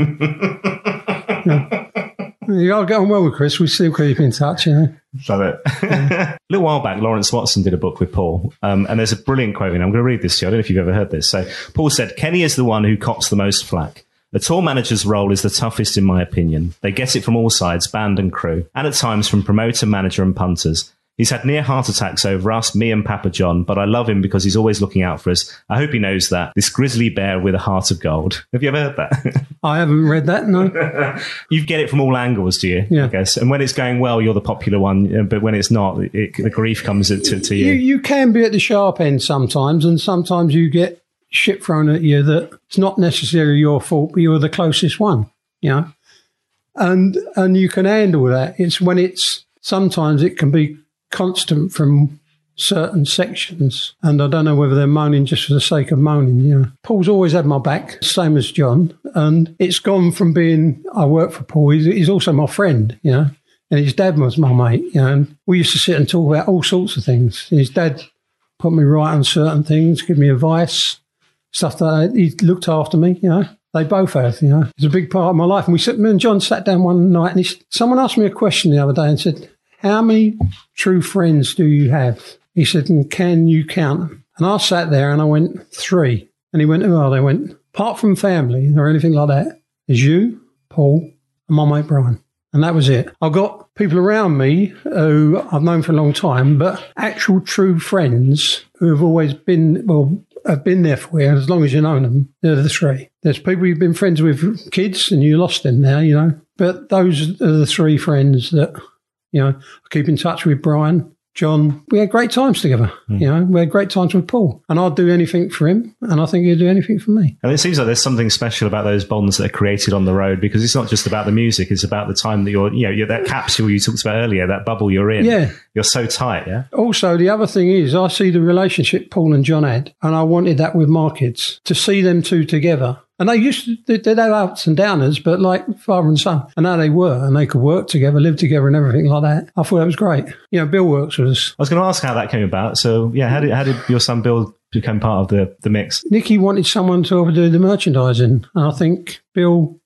get on well with Chris. We still keep in touch, you know. Love it. Yeah. A little while back, Lawrence Watson did a book with Paul, and there's a brilliant quote in it. I'm going to read this to you. I don't know if you've ever heard this. So Paul said, Kenny is the one who cops the most flack. A tour manager's role is the toughest, in my opinion. They get it from all sides, band and crew, and at times from promoter, manager and punters. He's had near heart attacks over us, me and Papa John, but I love him because he's always looking out for us. I hope he knows that. This grizzly bear with a heart of gold. Have you ever heard that? I haven't read that, no. You get it from all angles, do you? Yeah. I guess. And when it's going well, you're the popular one, but when it's not, the grief comes to you. You can be at the sharp end sometimes, and sometimes you get shit thrown at you that it's not necessarily your fault, but you're the closest one, you know, and you can handle that. It's when it's sometimes it can be constant from certain sections, and I don't know whether they're moaning just for the sake of moaning, you know. Paul's always had my back, same as John, and it's gone from being I work for Paul, he's also my friend, you know, and his dad was my mate, you know, and we used to sit and talk about all sorts of things. His dad put me right on certain things, give me advice. Stuff that he looked after me, you know. They both have, you know. It's a big part of my life. And me and John sat down one night and someone asked me a question the other day and said, how many true friends do you have? He said, and can you count them? And I sat there and I went, 3. And he went, oh, they went, apart from family or anything like that, is you, Paul, and my mate Brian. And that was it. I've got people around me who I've known for a long time, but actual true friends who have always been, have been there for you as long as you know them. They're the 3. There's people you've been friends with, kids, and you lost them now, you know. But those are the 3 friends that, you know, I keep in touch with. Brian, John, we had great times together, you know. We had great times with Paul. And I'd do anything for him, and I think he'd do anything for me. And it seems like there's something special about those bonds that are created on the road, because it's not just about the music, it's about the time that you're that capsule you talked about earlier, that bubble you're in. Yeah. You're so tight, yeah? Also, the other thing is I see the relationship Paul and John had, and I wanted that with my kids, to see them two together. And they'd have ups and downers, but like father and son. And now they were, and they could work together, live together and everything like that. I thought that was great. You know, Bill works with us. I was going to ask how that came about. So, yeah, how did your son Bill become part of the mix? Nicky wanted someone to overdo the merchandising, and I think Bill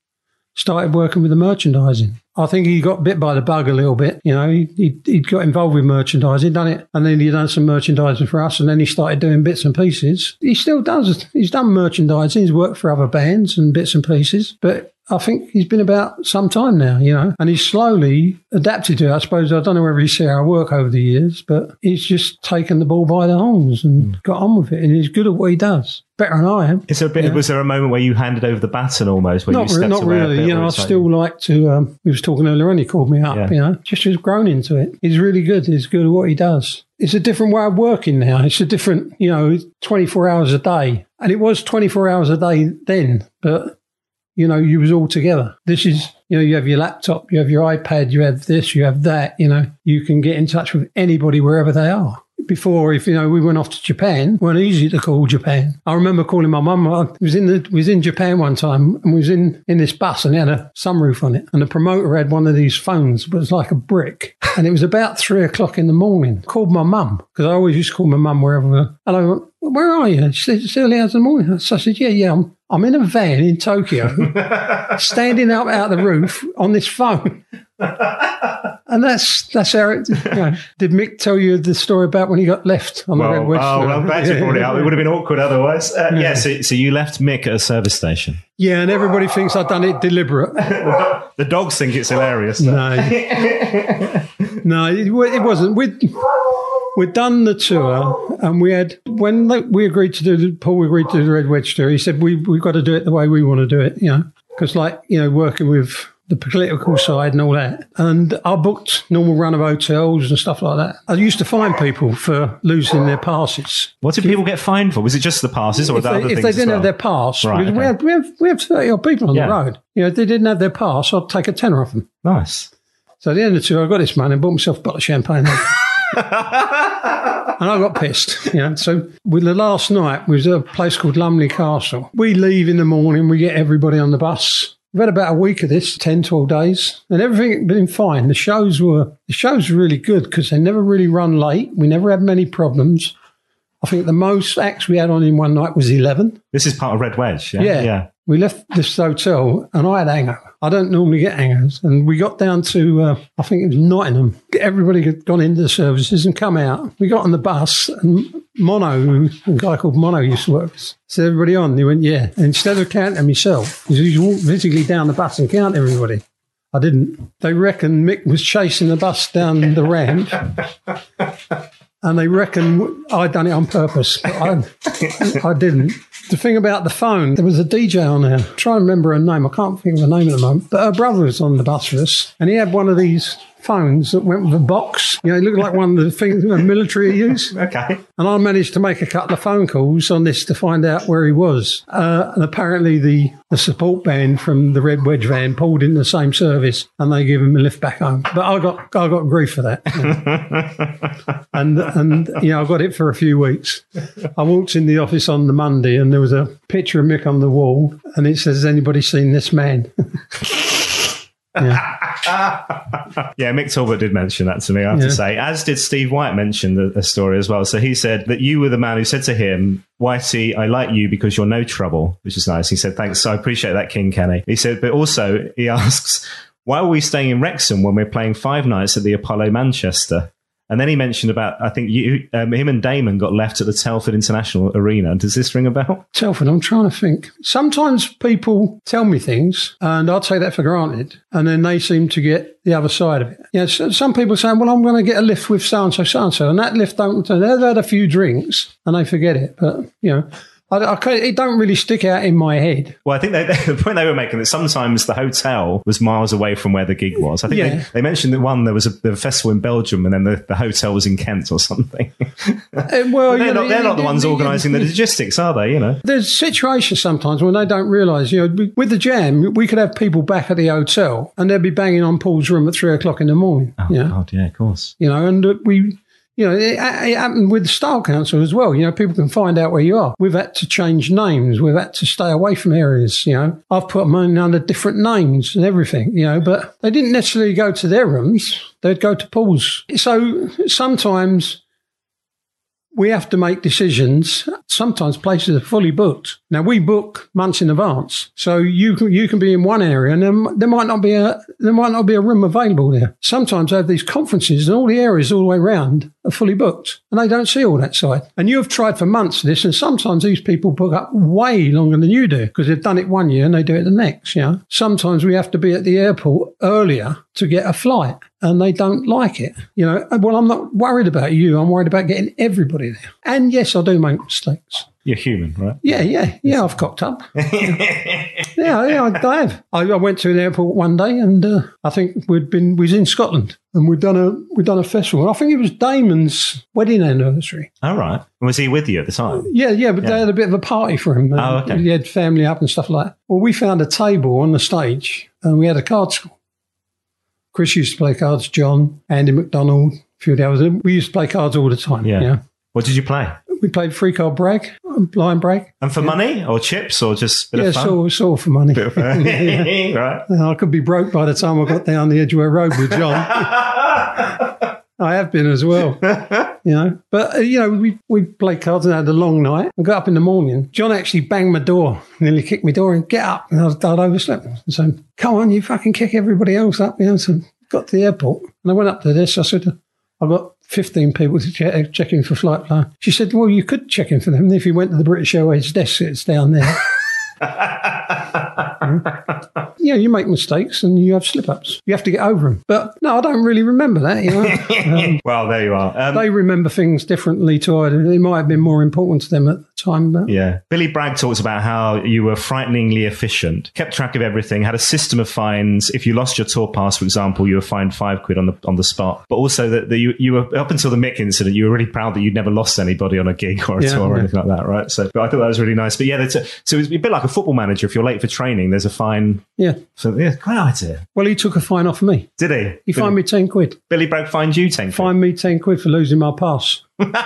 started working with the merchandising. I think he got bit by the bug a little bit. You know, he'd got involved with merchandising, done it, and then he'd done some merchandising for us, and then he started doing bits and pieces. He still does. He's done merchandising. He's worked for other bands and bits and pieces, but I think he's been about some time now, you know, and he's slowly adapted to it. I suppose, I don't know whether you see our work over the years, but he's just taken the ball by the horns and got on with it, and he's good at what he does. Better than I am. Was there a moment where you handed over the baton almost? Where you stepped away? Not really. You know, I still like to, he was talking earlier on, he called me up, you know, just has grown into it. He's really good. He's good at what he does. It's a different way of working now. It's a different, you know, 24 hours a day. And it was 24 hours a day then, but you know, you was all together. This is, you know, you have your laptop, you have your iPad, you have this, you have that, you know. You can get in touch with anybody wherever they are. Before, if you know, we went off to Japan, it weren't easy to call Japan. I remember calling my mum. I was in Japan one time, and was in this bus, and it had a sunroof on it. And the promoter had one of these phones, but it was like a brick. And it was about 3 o'clock in the morning. I called my mum, because I always used to call my mum wherever we were. And I went, where are you? She said, it's early hours in the morning. So I said, yeah, I'm in a van in Tokyo, standing up out the roof on this phone. And that's how it, you know, did Mick tell you the story about when he got left on the Red Wedge? Oh, well, I'm glad you brought it up. It would have been awkward otherwise. Yeah, so you left Mick at a service station. Yeah, and everybody thinks I've done it deliberate. The dogs think it's hilarious. So. No. No, it wasn't. We'd done the tour, and we had, when Paul agreed to do the Red Wedge tour, he said, we've got to do it the way we want to do it, you know, because working with the political side and all that. And I booked normal run of hotels and stuff like that. I used to fine people for losing their passes. What did people get fined for? Was it just the passes or the other things? If they didn't have their pass, right, okay. we have 30 odd people on the road. You know, if they didn't have their pass, I'd take a tenner off them. Nice. So at the end of the tour, I got this money and bought myself a bottle of champagne. And I got pissed, you know. So with the last night, we was at a place called Lumley Castle. We leave in the morning, we get everybody on the bus. We've had about a week of this, 10, 12 days, and everything had been fine. The shows were really good because they never really run late. We never had many problems. I think the most acts we had on in one night was 11. This is part of Red Wedge. Yeah. We left this hotel and I had a hangover. I don't normally get hangovers. And we got down to, I think it was Nottingham. Everybody had gone into the services and come out. We got on the bus and Mono, a guy called Mono used to work. Said everybody on. And he went, yeah. And instead of counting himself, because he used to walk physically down the bus and count everybody. I didn't. They reckon Mick was chasing the bus down the ramp. And they reckon I'd done it on purpose. But I didn't. The thing about the phone, there was a DJ on there. Try and remember her name. I can't think of her name at the moment. But her brother was on the bus with us. And he had one of these phones that went with a box. You know, it looked like one of the things the military use. Okay. And I managed to make a couple of phone calls on this to find out where he was. And apparently the support band from the Red Wedge van pulled in the same service and they gave him a lift back home. But I got grief for that. You know. And you know, I got it for a few weeks. I walked in the office on the Monday and there was a picture of Mick on the wall and it says, "Has anybody seen this man?" Yeah. Yeah, Mick Talbot did mention that to me, I have to say, as did Steve White mention the story as well. So he said that you were the man who said to him, "Whitey, I like you because you're no trouble," which is nice. He said, "Thanks, I appreciate that, King Kenny." He said, but also he asks, "Why are we staying in Wrexham when we're playing 5 nights at the Apollo Manchester?" And then he mentioned about, I think you, him and Damon got left at the Telford International Arena. Does this ring a bell? Telford, I'm trying to think. Sometimes people tell me things and I'll take that for granted and then they seem to get the other side of it. You know, some people say, "Well, I'm going to get a lift with so-and-so, so-and-so," and that lift don't return. They've had a few drinks and they forget it. But, you know, it don't really stick out in my head. Well, I think the point they were making that sometimes the hotel was miles away from where the gig was. I think they mentioned that there was a festival in Belgium and then the hotel was in Kent or something. Well, they're not the ones organising the logistics, are they? You know, there's situations sometimes when they don't realise. You know, with the Jam, we could have people back at the hotel and they'd be banging on Paul's room at 3 o'clock in the morning. Oh, you know? God, yeah, of course. You know, and we. You know, it happened with the Style Council as well. You know, people can find out where you are. We've had to change names. We've had to stay away from areas, you know. I've put them under different names and everything, you know, but they didn't necessarily go to their rooms. They'd go to Paul's. So sometimes we have to make decisions. Sometimes places are fully booked. Now, we book months in advance. So you can be in one area and there might not be a room available there. Sometimes they have these conferences and all the areas all the way around are fully booked and they don't see all that side. And you have tried for months this, and sometimes these people book up way longer than you do because they've done it one year and they do it the next, you know. Sometimes we have to be at the airport earlier to get a flight. And they don't like it. You know, well, I'm not worried about you. I'm worried about getting everybody there. And yes, I do make mistakes. You're human, right? Yeah, I've cocked up. I have. I went to an airport one day and I think we was in Scotland and we'd done a festival. And I think it was Damon's wedding anniversary. All right. Was he with you at the time? Yeah, but they had a bit of a party for him. Oh, okay. He had family up and stuff like that. Well, we found a table on the stage and we had a card school. Chris used to play cards, John, Andy McDonald, a few of the others. We used to play cards all the time. Yeah. You know? What did you play? We played free card brag, blind brag. And for money or chips or just a bit of fun? Yeah, it's all for money. Bit of fun. Right. And I could be broke by the time I got down the Edgware Road with John. I have been as well. You know, but, you know, we played cards and had a long night. I got up in the morning. John actually banged my door, nearly kicked my door in. Get up. And I'd overslept. So, come on, you fucking kick everybody else up. You know, so got to the airport and I went up to this. I said, I've got 15 people to check in for flight plan. She said, well, you could check in for them if you went to the British Airways desk. It's down there. Yeah, you make mistakes and you have slip-ups. You have to get over them. But no, I don't really remember that. You know? Well, there you are. They remember things differently to I do. It might have been more important to them at the time. But. Yeah. Billy Bragg talks about how you were frighteningly efficient, kept track of everything, had a system of fines. If you lost your tour pass, for example, you were fined £5 on the spot. But also that you were, up until the Mick incident, you were really proud that you'd never lost anybody on a gig or a tour or anything like that, right? So but I thought that was really nice. But yeah, so it's a bit like a football manager. If you're late for training, there's a fine. Yeah. So, yeah, great idea. Well, he took a fine off me. Did he? He fined me 10 quid. Billy Bragg fined you 10 quid? Fined me 10 quid for losing my pass. And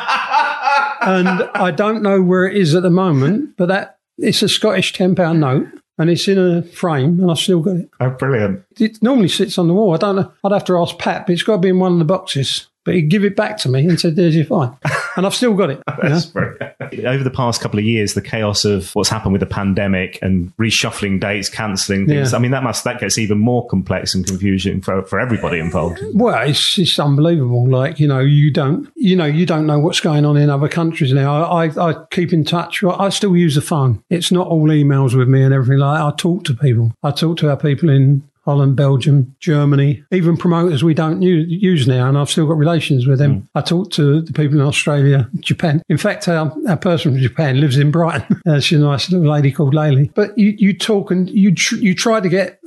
I don't know where it is at the moment, but it's a Scottish £10 note and it's in a frame and I've still got it. Oh, brilliant. It normally sits on the wall. I don't know. I'd have to ask Pat, but it's got to be in one of the boxes. But he'd give it back to me and said, there's your fine. And I've still got it. That's brilliant. Over the past couple of years, the chaos of what's happened with the pandemic and reshuffling dates, cancelling things, I mean, that gets even more complex and confusing for everybody involved. Well, it's unbelievable. Like, you don't know what's going on in other countries now. I keep in touch. I still use the phone. It's not all emails with me and everything like that. I talk to people. I talk to our people in Holland, Belgium, Germany, even promoters we don't use now, and I've still got relations with them. I talk to the people in Australia, Japan. In fact, our person from Japan lives in Brighton. She's a nice little lady called Laylee. But you talk and you try to get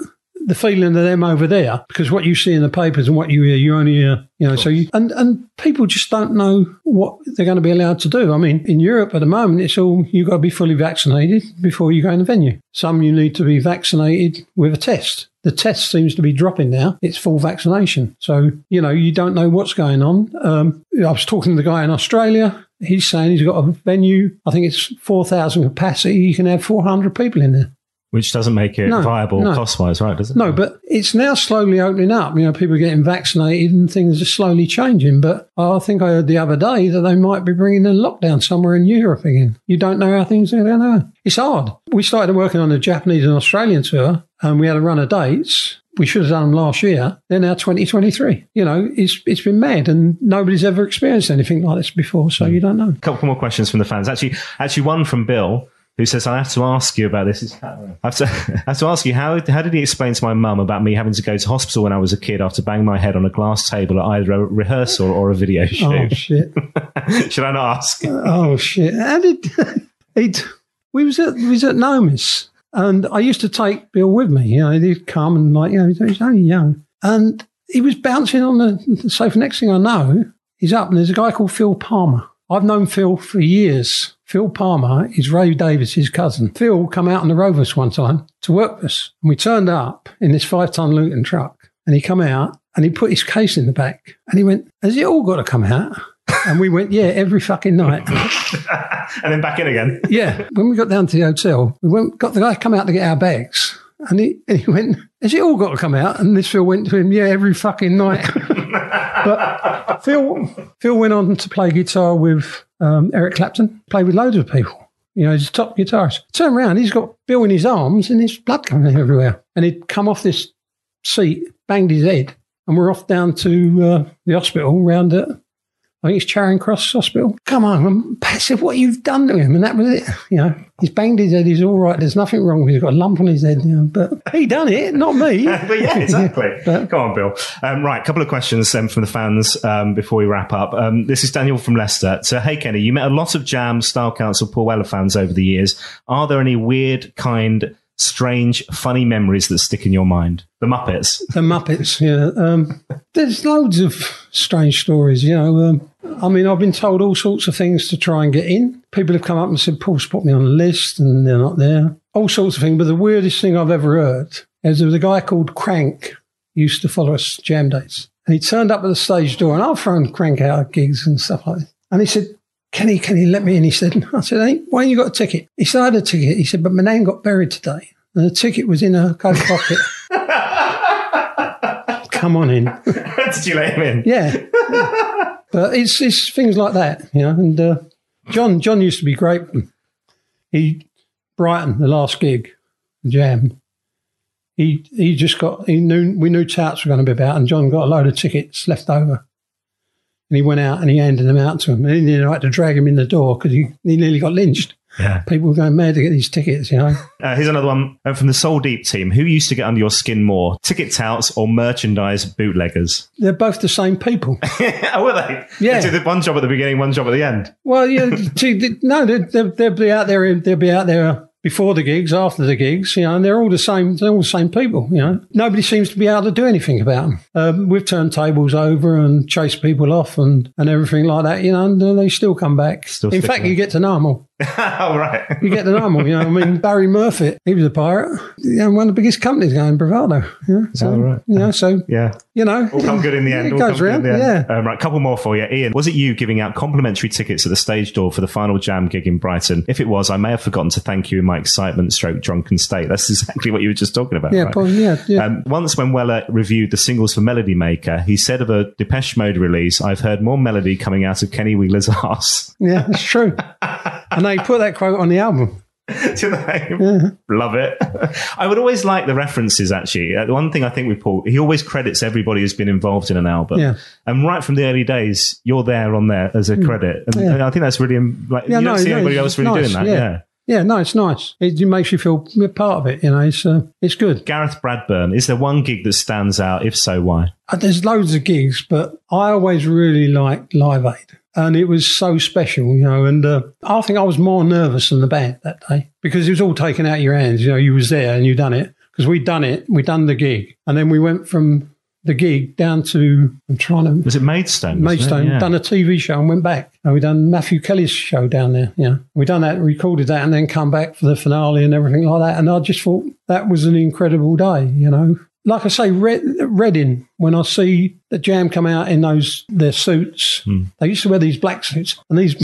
the feeling of them over there, because what you see in the papers and what you hear, you only hear, so and people just don't know what they're going to be allowed to do. I mean, in Europe at the moment, it's all, you've got to be fully vaccinated before you go in the venue. Some you need to be vaccinated with a test. The test seems to be dropping now. It's full vaccination. So, you don't know what's going on. I was talking to the guy in Australia. He's saying he's got a venue. I think it's 4,000 capacity. You can have 400 people in there. Which doesn't make it viable cost-wise, right, does it? No, but it's now slowly opening up. People are getting vaccinated and things are slowly changing. But I think I heard the other day that they might be bringing a lockdown somewhere in Europe again. You don't know how things are going to go. It's hard. We started working on a Japanese and Australian tour and we had a run of dates. We should have done them last year. They're now 2023. It's been mad, and nobody's ever experienced anything like this before, so you don't know. A couple more questions from the fans. Actually, one from Bill, who says, I have to ask you about this. I have to ask you, how did he explain to my mum about me having to go to hospital when I was a kid after banging my head on a glass table at either a rehearsal or a video shoot? Oh, shit. Should I not ask? Oh, shit. How did... we was at Nomis, and I used to take Bill with me. He'd come and he's only young. And he was bouncing on the sofa. Next thing I know, he's up, and there's a guy called Phil Palmer. I've known Phil for years. Phil Palmer is Ray Davis's cousin. Phil come out on the road with us one time to work with us. And we turned up in this 5-ton Luton truck. And he come out and he put his case in the back. And he went, has it all got to come out? And we went, yeah, every fucking night. And then back in again. Yeah. When we got down to the hotel, we got the guy to come out to get our bags. And he went, has it all got to come out? And this Phil went to him, yeah, every fucking night. But Phil went on to play guitar with Eric Clapton, played with loads of people. He's a top guitarist. Turn around, he's got Bill in his arms and his blood coming everywhere. And he'd come off this seat, banged his head, and we're off down to the hospital round at, I think it's Charing Cross Hospital. Come on, and Pat said, what you've done to him? And that was it. He's banged his head. He's all right. There's nothing wrong with him. He's got a lump on his head. But he done it, not me. But yeah, exactly. Come on, Bill. Right, a couple of questions then from the fans before we wrap up. This is Daniel from Leicester. So, hey, Kenny, you met a lot of Jam, Style Council, Paul Weller fans over the years. Are there any weird, kind, strange, funny memories that stick in your mind? The Muppets. The Muppets, yeah. There's loads of strange stories, I mean, I've been told all sorts of things to try and get in. People have come up and said, Paul's put me on the list, and they're not there. All sorts of things. But the weirdest thing I've ever heard is there was a guy called Crank who used to follow us Jam dates. And he turned up at the stage door, and I've thrown Crank out of gigs and stuff like that. And he said, Kenny, let me in. He said, I said, hey, why ain't you got a ticket? He said, I had a ticket. He said, but my name got buried today. And the ticket was in her coat pocket. Come on in. Did you let him in? Yeah. But it's things like that, And John used to be great. Brighton, the last gig, Jam. He just got, we knew touts were going to be about, and John got a load of tickets left over. And he went out and he handed them out to him. And he had to drag him in the door because he nearly got lynched. Yeah. People were going mad to get these tickets, you know. Here's another one from the Soul Deep team. Who used to get under your skin more, ticket touts or merchandise bootleggers? They're both the same people. Were they? Yeah. They did one job at the beginning, one job at the end. Well, yeah. No, they'll be out there. They'll be out there before the gigs, after the gigs, you know, and they're all the same. They're all the same people, you know. Nobody seems to be able to do anything about them. We've turned tables over and chased people off and everything like that, you know. And they still come back. In fact, you get to know them all. Oh, right. You get the normal, you know. I mean, Barry Murphy, he was a pirate. You know, one of the biggest companies going, Bravado. You know? So, oh, right. You know, so, yeah. You know. All come good in the end. It goes round, yeah. Right, couple more for you. Ian, was it you giving out complimentary tickets at the stage door for the final Jam gig in Brighton? If it was, I may have forgotten to thank you in my excitement/drunken state. That's exactly what you were just talking about, yeah, right? Paul, yeah. Once when Weller reviewed the singles for Melody Maker, he said of a Depeche Mode release, I've heard more melody coming out of Kenny Wheeler's arse. Yeah, that's true. And they put that quote on the album. Do they? Yeah. Love it. I would always like the references, actually. One thing I think with Paul, he always credits everybody who's been involved in an album. Yeah. And right from the early days, you're there on there as a credit. And yeah. I think that's really, like, yeah, you don't see anybody else really nice, doing that. Yeah. Yeah, no, it's nice. It makes you feel part of it, you know. It's good. Gareth Bradburn, is there one gig that stands out? If so, why? There's loads of gigs, but I always really liked Live Aid. And it was so special, you know, and I think I was more nervous than the band that day because it was all taken out of your hands. You know, you was there and you done it because we'd done the gig. And then we went from the gig down to, was it Maidstone? Maidstone, yeah. Done a TV show and went back. And we done Matthew Kelly's show down there, you know. We done that, recorded that and then come back for the finale and everything like that. And I just thought that was an incredible day, you know. Like I say, Reading, when I see the Jam come out in their suits, they used to wear these black suits. And these,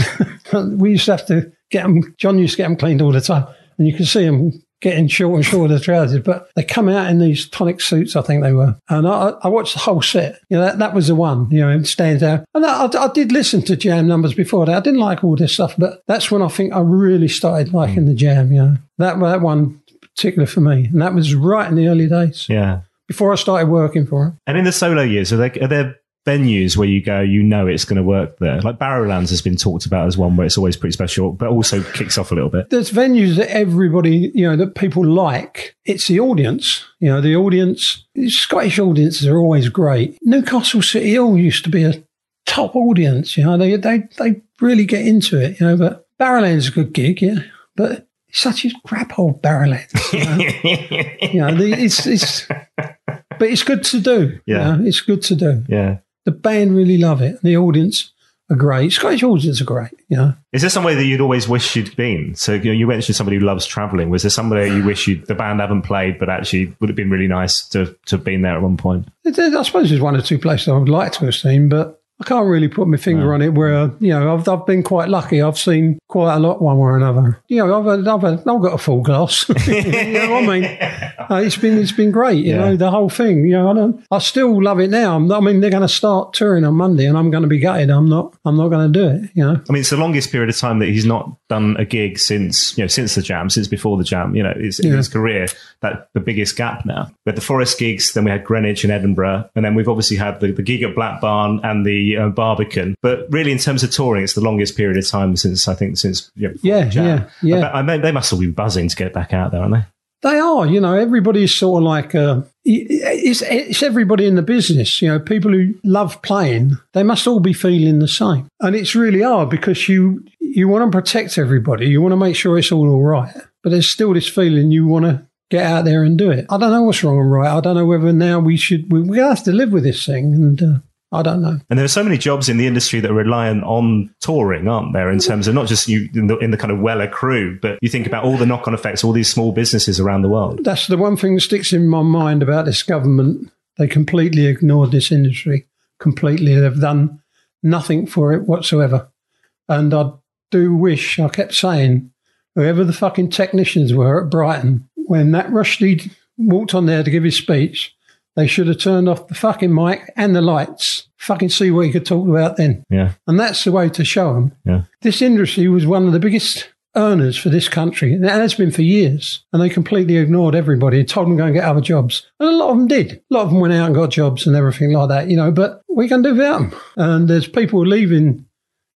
we used to have to get them, John used to get them cleaned all the time. And you can see them getting short and short of the trousers. But they come out in these tonic suits, I think they were. And I watched the whole set. You know, that was the one, you know, it stands out. And I did listen to Jam numbers before that. I didn't like all this stuff, but that's when I think I really started liking the Jam, you know. That one particular for me. And that was right in the early days. Yeah. Before I started working for it. And in the solo years, are there venues where you go, you know it's going to work there? Like Barrowlands has been talked about as one where it's always pretty special, but also kicks off a little bit. There's venues that everybody, you know, that people like. It's the audience. You know, the audience, Scottish audiences are always great. Newcastle City Hall used to be a top audience, you know. They really get into it, you know. But Barrowlands is a good gig, yeah. But it's such a crap old Barrowlands. You know? You know, but it's good to do. Yeah. You know? It's good to do. Yeah. The band really love it. The audience are great. Scottish audience are great, you know. Is there somewhere that you'd always wish you'd been? So, you know, you mentioned somebody who loves travelling. Was there somewhere you wish the band haven't played, but actually would have been really nice to have been there at one point? I suppose there's one or two places I would like to have seen, but I can't really put my finger on it where, you know, I've been quite lucky. I've seen quite a lot one way or another. You know, I've got a full glass. You know what I mean? It's been great, you know, the whole thing. You know, I still love it now. I mean, they're going to start touring on Monday and I'm going to be gutted. I'm not going to do it, you know. I mean, it's the longest period of time that he's not done a gig since the Jam, since before the Jam, you know, in his career, the biggest gap now. We had the Forest gigs, then we had Greenwich and Edinburgh, and then we've obviously had the gig at Black Barn and the Barbican, but really in terms of touring, it's the longest period of time since I mean, they must all be buzzing to get back out there, aren't they? They are, you know. Everybody's sort of like it's everybody in the business, you know. People who love playing, they must all be feeling the same, and it's really hard because you want to protect everybody, you want to make sure it's all right, but there's still this feeling you want to get out there and do it. I don't know what's wrong and right. I don't know whether now we're gonna have to live with this thing and. I don't know. And there are so many jobs in the industry that are reliant on touring, aren't there, in terms of not just you in the kind of Weller crew, but you think about all the knock-on effects, all these small businesses around the world. That's the one thing that sticks in my mind about this government. They completely ignored this industry, completely. They've done nothing for it whatsoever. And I do wish, I kept saying, whoever the fucking technicians were at Brighton, when that Rushdie walked on there to give his speech, they should have turned off the fucking mic and the lights. Fucking see what he could talk about then. Yeah. And that's the way to show them. Yeah. This industry was one of the biggest earners for this country, and it has been for years, and they completely ignored everybody and told them to go and get other jobs. And a lot of them did. A lot of them went out and got jobs and everything like that, you know, but we can do without them. And there's people leaving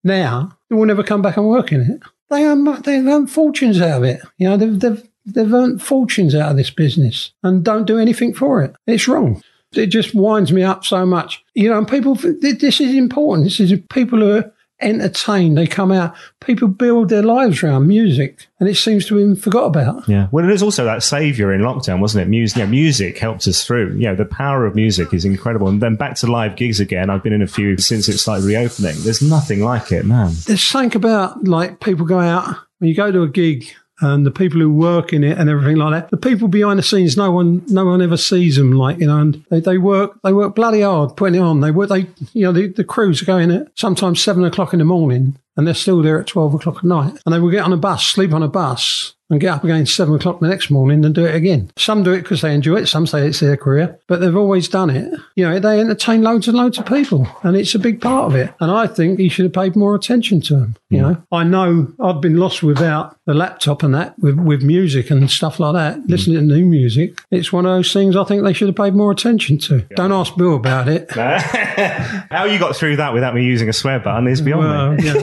now who will never come back and work in it. They've earned fortunes out of it. You know, they've earned fortunes out of this business and don't do anything for it. It's wrong. It just winds me up so much. You know, and people, this is important. This is people who are entertained. They come out. People build their lives around music, and it seems to have been forgot about. Yeah. Well, it is also that saviour in lockdown, wasn't it? Music, yeah, music helped us through. Yeah, the power of music is incredible. And then back to live gigs again. I've been in a few since it started reopening. There's nothing like it, man. There's something about, like, people go out, when you go to a gig, and the people who work in it and everything like that, the people behind the scenes, no one ever sees them, like, you know, and they work bloody hard putting it on. The crews are going at sometimes 7 o'clock in the morning, and they're still there at 12 o'clock at night, and they will get on a bus, sleep on a bus, and get up again 7 o'clock the next morning and do it again. Some do it because they enjoy it. Some say it's their career, but they've always done it. You know, they entertain loads and loads of people, and it's a big part of it. And I think he should have paid more attention to them. You know, I know I've been lost without the laptop and that with music and stuff like that, listening to new music. It's one of those things I think they should have paid more attention to. Yeah. Don't ask Bill about it. How you got through that without me using a swear button is beyond me. Yeah.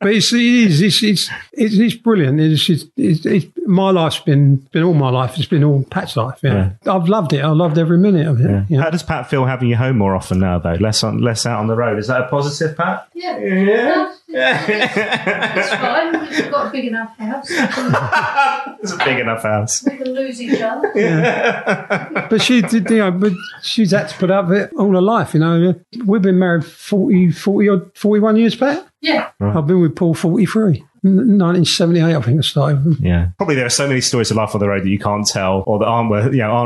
But it's brilliant. My life's been all my life. It's been all Pat's life. Yeah. I've loved it. I loved every minute of it. Yeah. You know? How does Pat feel having you home more often now, though? Less out on the road. Is that a positive, Pat? Yeah. Yeah. It's fine. We've got a big enough house. It's a big enough house. We can lose each other. Yeah. But she did. You know, but she's had to put up with it all her life. You know, we've been married 41 years, Pat. Yeah. Right. I've been with Paul 43. 1978, I think I started with them. Yeah. Probably there are so many stories of life on the road that you can't tell, or that aren't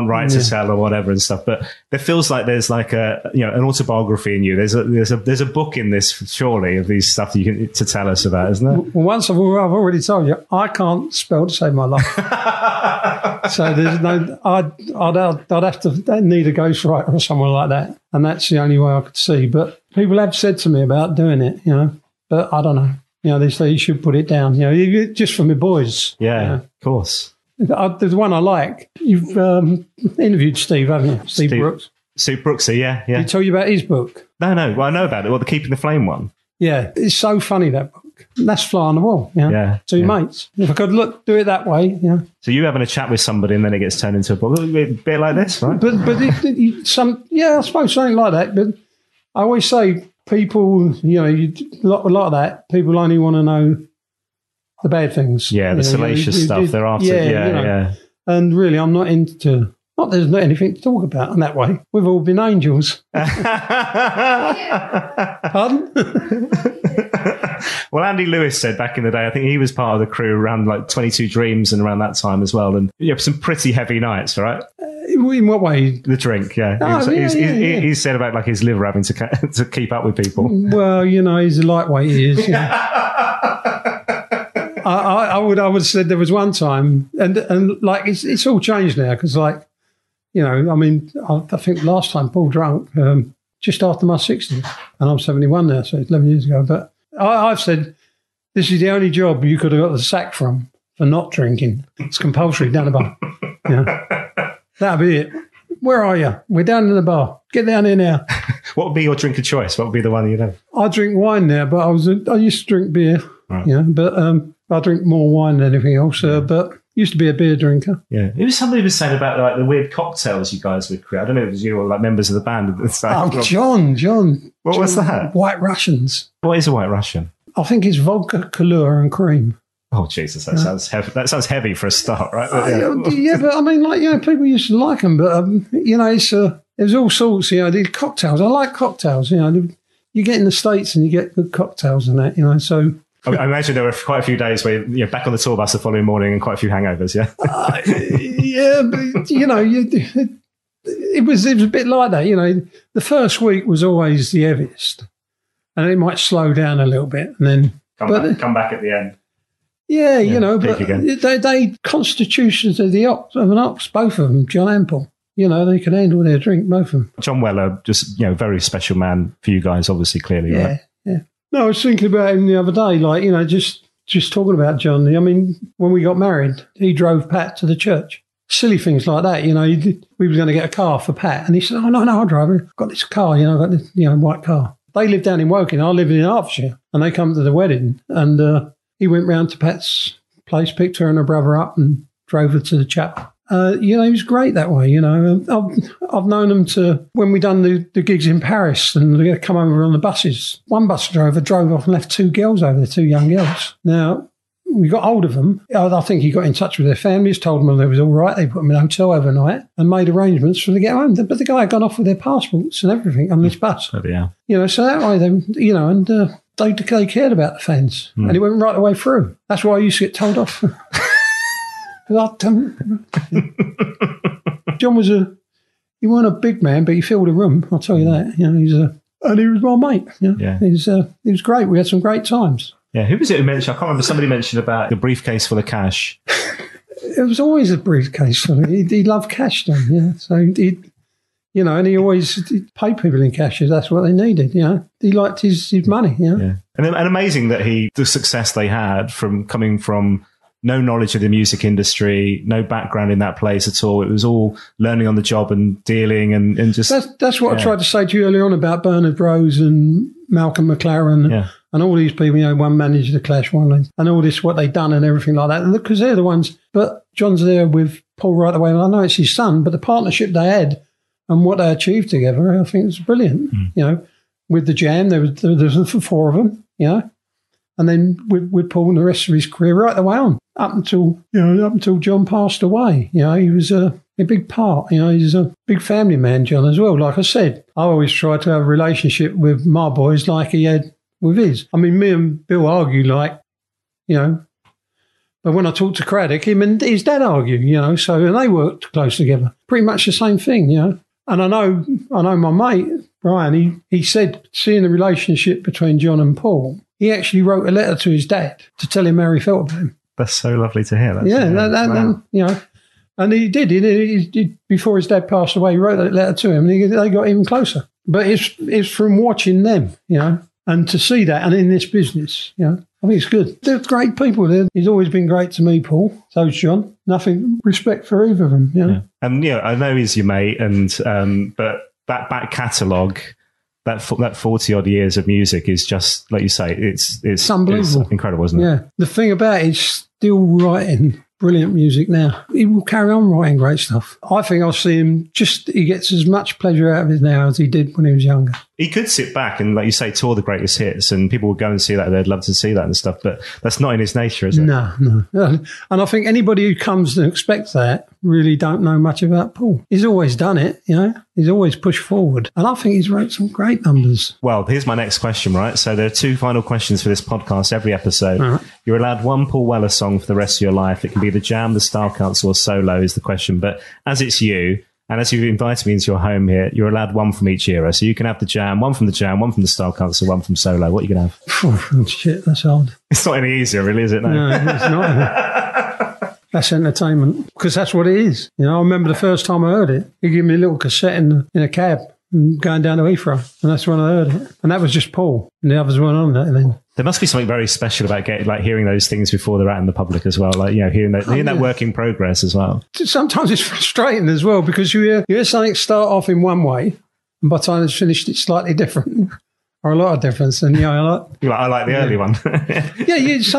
right to tell, or whatever and stuff. But it feels like there's like a, you know, an autobiography in you. There's a book in this, surely, of these stuff that you can to tell us about, isn't there? Well, once I've already told you, I can't spell to save my life. So there's no, I'd have to need a ghostwriter or someone like that, and that's the only way I could see. But people have said to me about doing it, you know, but I don't know. You know, they say you should put it down. You know, just for my boys. Yeah, you know. Of course. There's one I like. You've interviewed Steve, haven't you? Steve Brooks. Steve Brooksy, yeah. Did he tell you about his book? No. Well, I know about it. Well, the Keeping the Flame one. Yeah, it's so funny, that book. That's fly on the wall. You know? Yeah. Two mates. If I could do it that way, yeah. So you're having a chat with somebody, and then it gets turned into a book, a bit like this, right? But I suppose something like that. But I always say, people, you know, a lot of that, people only want to know the bad things. Yeah, the salacious stuff they're after. Yeah, you know, yeah. And really, I'm not into, there's not anything to talk about in that way. We've all been angels. Pardon? Well, Andy Lewis said back in the day, I think he was part of the crew around like 22 Dreams and around that time as well. And you have some pretty heavy nights, right? In what way? The drink, yeah. He said about like his liver having to keep up with people. Well, you know, he's a lightweight, he is. You know. I would have said there was one time, and like it's all changed now, because, like, you know, I mean, I think last time Paul drunk just after my 60s, and I'm 71 now, so it's 11 years ago. But I've said this is the only job you could have got the sack from for not drinking. It's compulsory down the bar. Yeah. That'll be it. Where are you? We're down in the bar. Get down here now. What would be your drink of choice? What would be the one you'd have? I drink wine now, but I used to drink beer. Right. Yeah, but I drink more wine than anything else. But used to be a beer drinker. Yeah, it was somebody was saying about like the weird cocktails you guys would create. I don't know if it was you or like members of the band at the time. Oh, John. What was that? White Russians. What is a White Russian? I think it's vodka, Kahlua, and cream. Oh, Jesus, sounds heavy. That sounds heavy for a start, right? But I mean, like, you know, people used to like them, but, you know, there's all sorts, you know, these cocktails. I like cocktails, you know. You get in the States and you get good cocktails and that, you know, so. I imagine there were quite a few days where you're back on the tour bus the following morning and quite a few hangovers, yeah? Yeah, but, you know, it was a bit like that, you know. The first week was always the heaviest, and it might slow down a little bit and then. Come back at the end. Yeah, you know, but they constitutions of an ops, both of them, John and Paul. You know, they can handle their drink, both of them. John Weller, just, you know, very special man for you guys, obviously, clearly, right? Yeah. No, I was thinking about him the other day, like, you know, just just talking about John, I mean, when we got married, he drove Pat to the church. Silly things like that, you know. We were going to get a car for Pat, and he said, "Oh no, I'll drive it. I've got this car, you know. I've got this, you know, white car." They live down in Woking. I live in Hertfordshire, and they come to the wedding. And he went round to Pat's place, picked her and her brother up, and drove her to the chapel. You know, he was great that way, you know. I've known him to, when we done the gigs in Paris and they come over on the buses, one bus driver drove off and left two girls over there, two young girls. Now, we got hold of them. I think he got in touch with their families, told them it was all right. They put them in a hotel overnight and made arrangements for them to get home. But the guy had gone off with their passports and everything on this bus. Oh, yeah. You know, so that way, they, you know, and they cared about the fans. Mm. And it went right the way through. That's why I used to get told off. John was he wasn't a big man, but he filled a room, I'll tell you that. You know, and he was my mate. You know? Yeah. He was great. We had some great times. Yeah, who was it who mentioned, I can't remember, somebody mentioned about the briefcase full of cash. It was always a briefcase full of, he loved cash then, yeah. So you know, and he always paid people in cash if that's what they needed, you know. He liked his money, you know. Yeah. And amazing that the success they had from coming from no knowledge of the music industry, no background in that place at all. It was all learning on the job and dealing and just... That's what I tried to say to you earlier on about Bernard Rose and Malcolm McLaren and all these people, you know, one managed the Clash, one and all this, what they'd done and everything like that. Because they're the ones... But John's there with Paul right away. Well, I know it's his son, but the partnership they had and what they achieved together, I think it was brilliant. Mm. You know, with the Jam, there was four of them, you know. And then with Paul and the rest of his career right the way on. Up until John passed away, you know, he was a big part. You know, he's a big family man, John, as well. Like I said, I always try to have a relationship with my boys like he had with his. I mean, me and Bill argue like, you know, but when I talk to Craddock, him and his dad argue, you know, so and they worked close together. Pretty much the same thing, you know. And I know my mate, Brian, he said, seeing the relationship between John and Paul, he actually wrote a letter to his dad to tell him how he felt about him. That's so lovely to hear. That's wow. You know, and he did. He before his dad passed away, he wrote that letter to him, and they got even closer. But it's from watching them, you know, and to see that, and in this business, you know, I think it's good. They're great people. He's always been great to me, Paul. So's John. Nothing respect for either of them. You know? Yeah, and yeah, you know, I know he's your mate, and but that back catalogue. That 40-odd years of music is just, like you say, it's unbelievable. It's incredible, isn't it? Yeah. The thing about it is still writing brilliant music now. He will carry on writing great stuff. I think I'll see him he gets as much pleasure out of it now as he did when he was younger. He could sit back and, like you say, tour the greatest hits and people would go and see that. They'd love to see that and stuff, but that's not in his nature, is it? No. And I think anybody who comes and expects that really don't know much about Paul. He's always done it, you know. He's always pushed forward. And I think he's wrote some great numbers. Well, here's my next question, right? So there are two final questions for this podcast every episode. Right. You're allowed one Paul Weller song for the rest of your life. It can be The Jam, The Style Council, or Solo is the question. But as it's you... And as you've invited me into your home here, you're allowed one from each era. So you can have The Jam, one from The Jam, one from The Style Council, one from Solo. What are you going to have? Oh, shit, that's hard. It's not any easier, really, is it? No, it's not. That's entertainment, because that's what it is. You know, I remember the first time I heard it, he gave me a little cassette in a cab going down to Heathrow, and that's when I heard it. And that was just Paul, and the others weren't on that then. There must be something very special about hearing those things before they're out in the public as well, like, you know, hearing that work in progress as well. Sometimes it's frustrating as well, because you hear something start off in one way, and by the time it's finished, it's slightly different, or a lot of difference. And you know, I like the early one. Yeah, you just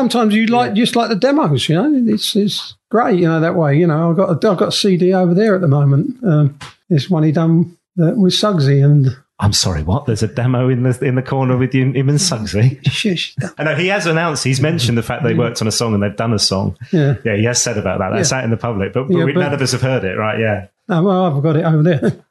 like the demos. You know, it's great. You know that way. You know, I've got a CD over there at the moment. This one he done with Suggsy and. I'm sorry, what? There's a demo in the corner with you, him and Suggsy. Shush. I know he has announced, he's mentioned the fact they worked on a song and they've done a song. Yeah. Yeah, he has said about that. That's out in the public, but none of us have heard it, right? Yeah. Oh, well, I've got it over there.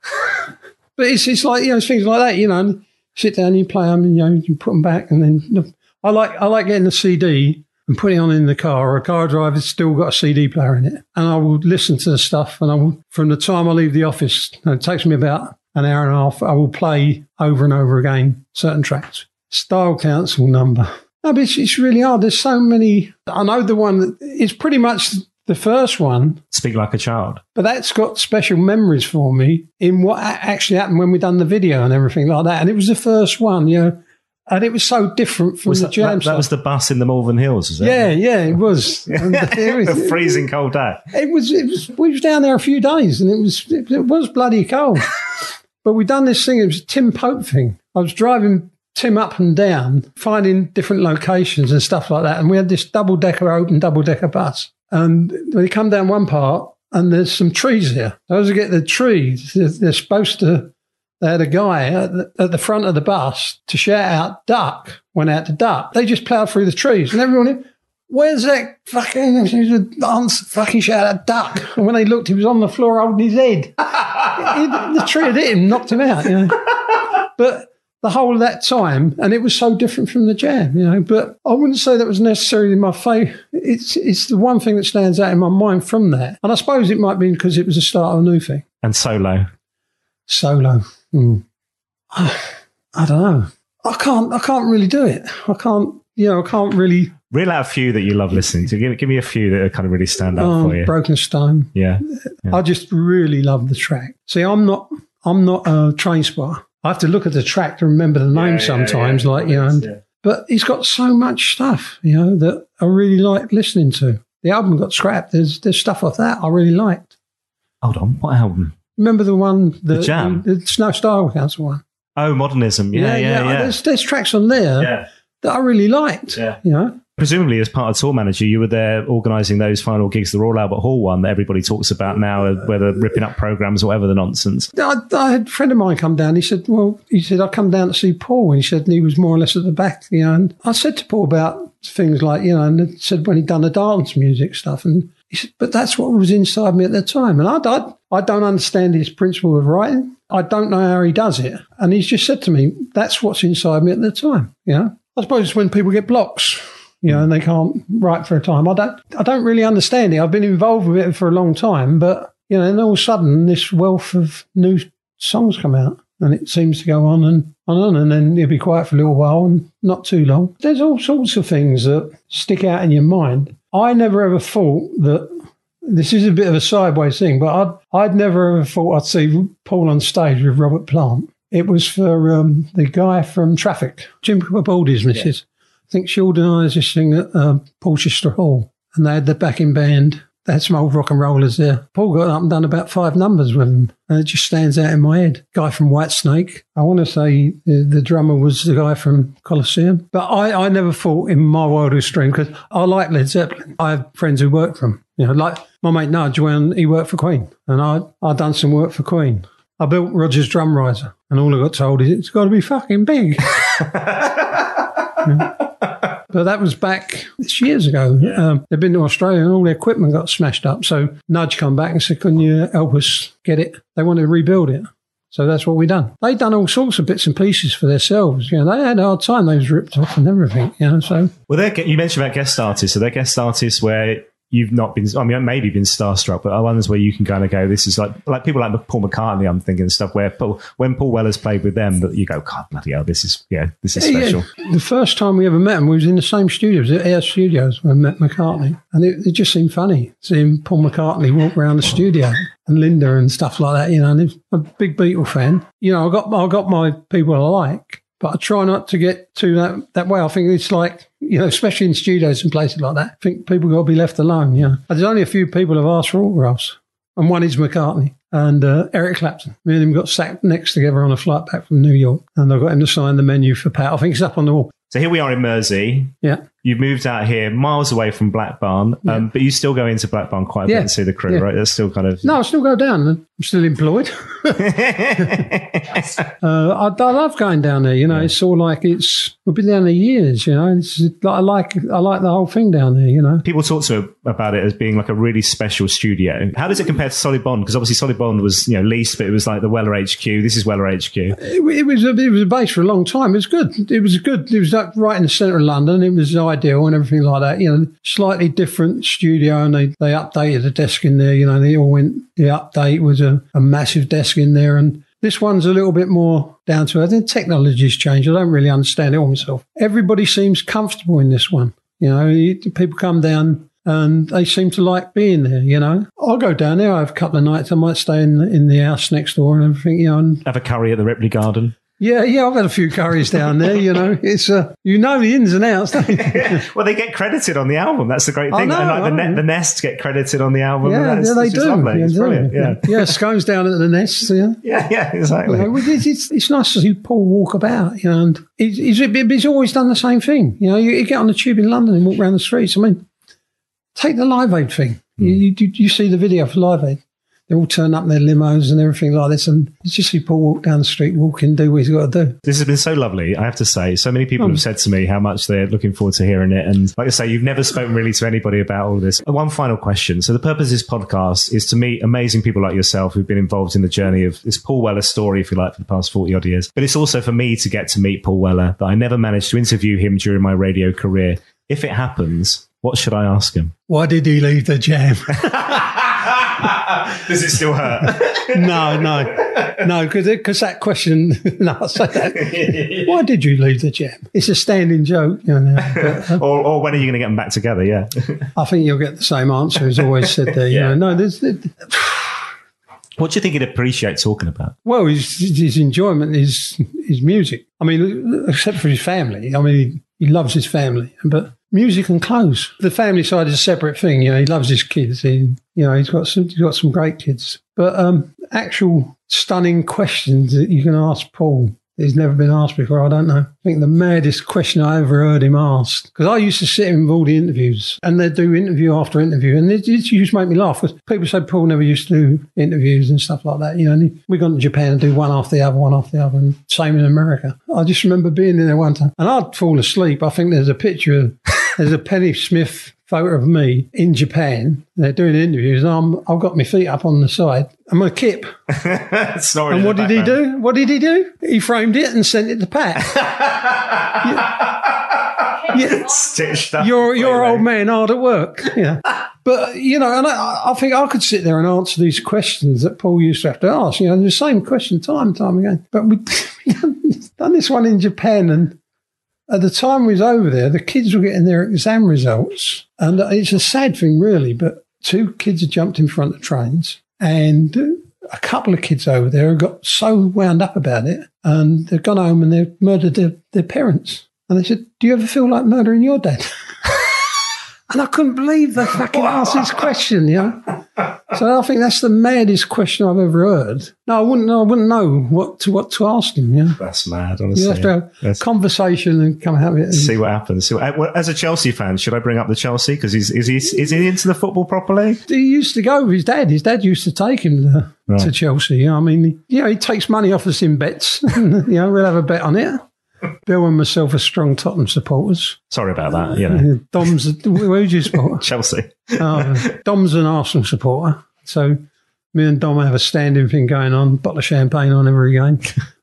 But it's like, you know, it's things like that, you know, and sit down, you play them, and, you know, you put them back. And then I like getting the CD and putting it on in the car, or a car driver's still got a CD player in it. And I will listen to the stuff. And from the time I leave the office, and it takes me about an hour and a half, I will play over and over again certain tracks. Style Council number. No, but it's really hard. There's so many. I know the one that is pretty much the first one. Speak Like a Child. But that's got special memories for me in what actually happened when we done the video and everything like that. And it was the first one, you know. And it was so different from the Jam. That was the bus in the Malvern Hills, was it? Yeah, it was. And a freezing cold day. It was. We was down there a few days, and it was bloody cold. But we done this thing. It was a Tim Pope thing. I was driving Tim up and down, finding different locations and stuff like that. And we had this double decker bus. And we come down one part, and there's some trees here. Those who get the trees, they're supposed to. They had a guy at the front of the bus to shout out, duck, went out to duck. They just ploughed through the trees. And everyone, where's that fucking shout out, duck? And when they looked, he was on the floor holding his head. The tree had hit him, knocked him out, you know. But the whole of that time, and it was so different from the Jam, you know. But I wouldn't say that was necessarily my favourite. It's the one thing that stands out in my mind from that. And I suppose it might be because it was the start of a new thing. And solo. Solo. Mm. I don't know. I can't really do it. I can't really. Reel out a few that you love listening to. Give me a few that are kind of really stand out for you. Broken Stone. Yeah. I just really love the track. See, I'm not a train spotter. I have to look at the track to remember the name sometimes. But he's got so much stuff, you know, that I really like listening to. The album got scrapped. There's stuff off that I really liked. Hold on, what album? Remember the one, the Jam? The Snow Style Council one. Oh, Modernism. Yeah. There's tracks on there that I really liked. Yeah. You know? Presumably, as part of tour manager, you were there organising those final gigs, the Royal Albert Hall one that everybody talks about now, whether ripping up programmes or whatever the nonsense. I had a friend of mine come down. He said, I'll come down to see Paul. And he said, and he was more or less at the back, you know. And I said to Paul about things like, you know, and I said when he'd done the dance music stuff. And he said, but that's what was inside me at the time. And I don't understand his principle of writing. I don't know how he does it. And he's just said to me, that's what's inside me at the time. You know? I suppose it's when people get blocks, you know, and they can't write for a time. I don't really understand it. I've been involved with it for a long time, but, you know, and all of a sudden this wealth of new songs come out and it seems to go on and on and on, and then you'll be quiet for a little while and not too long. There's all sorts of things that stick out in your mind. I never ever thought that... This is a bit of a sideways thing, but I'd never ever thought I'd see Paul on stage with Robert Plant. It was for the guy from Traffic, Jim Cabaldi's missus. I think she organised this thing at Porchester Hall, and they had the backing band. They had some old rock and rollers there. Paul got up and done about 5 numbers with him, and it just stands out in my head. Guy from Whitesnake. I want to say the drummer was the guy from Colosseum. But I never thought in my wildest dream, because I like Led Zeppelin. I have friends who work for them. You know, like my mate Nudge, when he worked for Queen, and I done some work for Queen. I built Roger's drum riser, and all I got told is it's got to be fucking big. Yeah. But that was back years ago. Yeah. They'd been to Australia and all their equipment got smashed up. So Nudge come back and said, couldn't you help us get it? They wanted to rebuild it. So that's what we done. They done all sorts of bits and pieces for themselves. You know, they had a hard time. They was ripped off and everything, you know, so. Well, you mentioned about guest artists. So they're guest artists where you've not been, I mean, maybe been starstruck, but are ones where you can kind of go, this is like people like Paul McCartney, I'm thinking, stuff where when Paul Weller's played with them, that you go, God, bloody hell, this is special. Yeah. The first time we ever met him, we was in the same studios, at Air Studios, when we met McCartney. And it just seemed funny, seeing Paul McCartney walk around the studio and Linda and stuff like that, you know, and he's a big Beatle fan. You know, I got my people I like. But I try not to get too that way. I think it's like, you know, especially in studios and places like that, I think people got to be left alone, you know. There's only a few people have asked for autographs, and one is McCartney and Eric Clapton. Me and him got sat next together on a flight back from New York, and I got him to sign the menu for Pat. I think it's up on the wall. So here we are in Mersey. Yeah. You've moved out here, miles away from Black Barn, but you still go into Black Barn quite a bit and see the crew, right? That's still kind of... No, I still go down. I'm still employed. I love going down there, you know. Yeah. It's all like we've been down there years, you know. I like the whole thing down there, you know. People talk to me about it as being like a really special studio. How does it compare to Solid Bond? Because obviously Solid Bond was, you know, leased, but it was like the Weller HQ. This is Weller HQ. It was a base for a long time. It was good. It was like right in the centre of London. It was ideal and everything like that, you know, slightly different studio, and they updated the desk in there, you know, the update was a massive desk in there, and this one's a little bit more down to earth. The technology's changed. I don't really understand it all myself. Everybody seems comfortable in this one, you know. People come down and they seem to like being there, you know. I'll go down there, I have a couple of nights, I might stay in the house next door and everything, you know, and have a curry at the Ripley Garden. Yeah, I've had a few curries down there, you know. It's you know the ins and outs, don't you? Well, they get credited on the album. That's the great thing. I know, and like the Nest get credited on the album. Yeah, yeah, they do. Yeah, it's brilliant. Yeah. Yeah, Scones down at the Nest. Yeah, yeah, exactly. You know, it's nice to see Paul walk about, you know, and he's always done the same thing. You know, you get on the tube in London and walk around the streets. I mean, take the Live Aid thing. You see the video for Live Aid. They all turn up in their limos and everything like this, and it's just see Paul walk down the street, walking, do what he's got to do. This has been so lovely, I have to say. So many people have said to me how much they're looking forward to hearing it, and like I say, you've never spoken really to anybody about all this. One final question. So the purpose of this podcast is to meet amazing people like yourself who've been involved in the journey of this Paul Weller story, if you like, for the past 40 odd years. But it's also for me to get to meet Paul Weller, that I never managed to interview him during my radio career. If it happens, what should I ask him? Why did he leave the Jam? Does it still hurt? No, because that question, I'll say that. Why did you leave the Jam? It's a standing joke, you know. But, or when are you going to get them back together? Yeah, I think you'll get the same answer as always said there. Yeah. You know, no, there's what do you think he'd appreciate talking about? Well, his enjoyment is his music. I mean, except for his family. I mean, he loves his family, but. Music and clothes. The family side is a separate thing. You know, he loves his kids. He's got some great kids. But actual stunning questions that you can ask Paul that he's never been asked before, I don't know. I think the maddest question I ever heard him asked, because I used to sit in with all the interviews, and they'd do interview after interview, and it used to make me laugh, because people said Paul never used to do interviews and stuff like that. You know, and we got to Japan and do one after the other, and same in America. I just remember being in there one time, and I'd fall asleep. I think there's a picture of... There's a Penny Smith photo of me in Japan. They're doing interviews, and I've got my feet up on the side. I'm a kip. And what did he do? He framed it and sent it to Pat. Yeah. Stitched up. Your old man hard at work. Yeah. But, you know, and I think I could sit there and answer these questions that Paul used to have to ask. You know, and the same question time again. But we've done this one in Japan, and... At the time we was over there, the kids were getting their exam results. And it's a sad thing, really, but two kids had jumped in front of trains, and a couple of kids over there got so wound up about it, and they've gone home and they've murdered their parents. And they said, do you ever feel like murdering your dad? And I couldn't believe they fucking asked this question, you know. So I think that's the maddest question I've ever heard. No, I wouldn't know what to ask him. Yeah, that's mad. Honestly, you have to have a conversation and come have it. And see what happens. As a Chelsea fan, should I bring up the Chelsea? Because is he into the football properly? He used to go with his dad. His dad used to take him to Chelsea. You know, I mean, yeah, he takes money off us in bets. You know, we'll have a bet on it. Bill and myself are strong Tottenham supporters. Sorry about that. You know, Dom's. Who's your supporter? Chelsea. Dom's an Arsenal supporter, so me and Dom have a standing thing going on. Bottle of champagne on every game.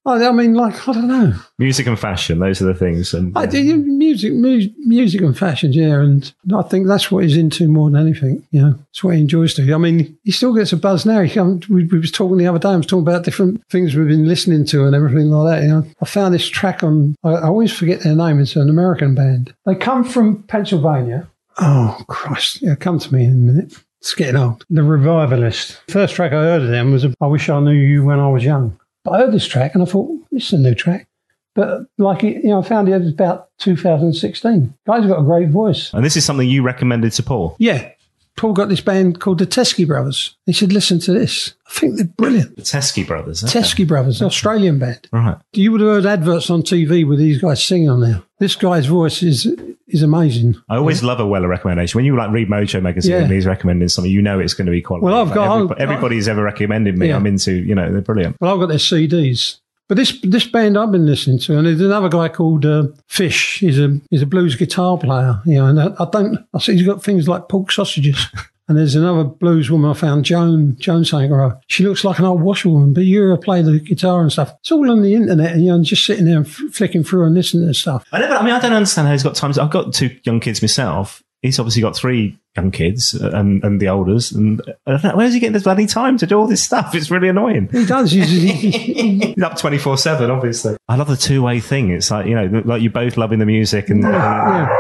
I mean, like, I don't know. Music and fashion; those are the things. And yeah. I do music and fashion. Yeah, and I think that's what he's into more than anything. You know, it's what he enjoys doing. I mean, he still gets a buzz now. We was talking the other day. I was talking about different things we've been listening to and everything like that. You know, I found this track on. I always forget their name. It's an American band. They come from Pennsylvania. Oh Christ! Yeah, come to me in a minute. It's getting old. The Revivalist. First track I heard of them was "I Wish I Knew You When I Was Young." But I heard this track and I thought, this is a new track. But like, you know, I found it was about 2016. Guy's got a great voice. And this is something you recommended to Paul? Yeah. Paul got this band called the Teskey Brothers. He said, listen to this. I think they're brilliant. The Teskey Brothers? Okay. Teskey Brothers, an Australian band. Right. You would have heard adverts on TV with these guys singing on there. This guy's voice is amazing. I always love a Weller recommendation. When you like read Mojo magazine and he's recommending something, you know it's going to be quality. Well, I've got everybody's ever recommended me. Yeah. I'm into, you know, they're brilliant. Well, I've got their CDs. But this band I've been listening to, and there's another guy called Fish. He's a blues guitar player, you know. And I see he's got things like pork sausages. And there's another blues woman I found, Joan Sanger. She looks like an old washerwoman, but you play the guitar and stuff. It's all on the internet, and you know, I'm just sitting there and flicking through and listening to stuff. I don't understand how he's got time. I've got two young kids myself. He's obviously got three young kids and the olders. And I don't know, where's he getting this bloody time to do all this stuff? It's really annoying. He does. He's up 24/7, obviously. I love the two-way thing. It's like, you know, like you both loving the music and... Yeah.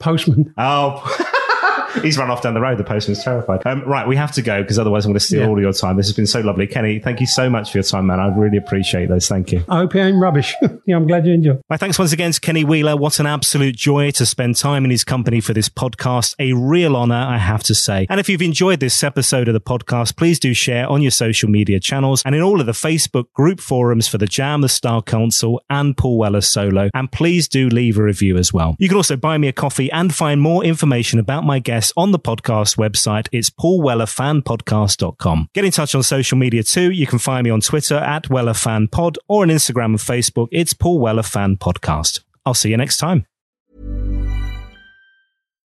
Postman. Oh, He's run off down the road. The postman's terrified. Right, we have to go because otherwise I'm going to steal all of your time. This has been so lovely. Kenny, thank you so much for your time, man. I really appreciate those. Thank you. I hope you ain't rubbish. Yeah, I'm glad you enjoyed. My thanks once again to Kenny Wheeler. What an absolute joy to spend time in his company for this podcast. A real honour, I have to say. And if you've enjoyed this episode of the podcast, please do share on your social media channels and in all of the Facebook group forums for The Jam, The Style Council and Paul Weller Solo. And please do leave a review as well. You can also buy me a coffee and find more information about my guests on the podcast website. It's paulwellerfanpodcast.com. Get in touch on social media too. You can find me on Twitter at WellerFanPod or on Instagram and Facebook. It's Paul Weller Fan Podcast. I'll see you next time.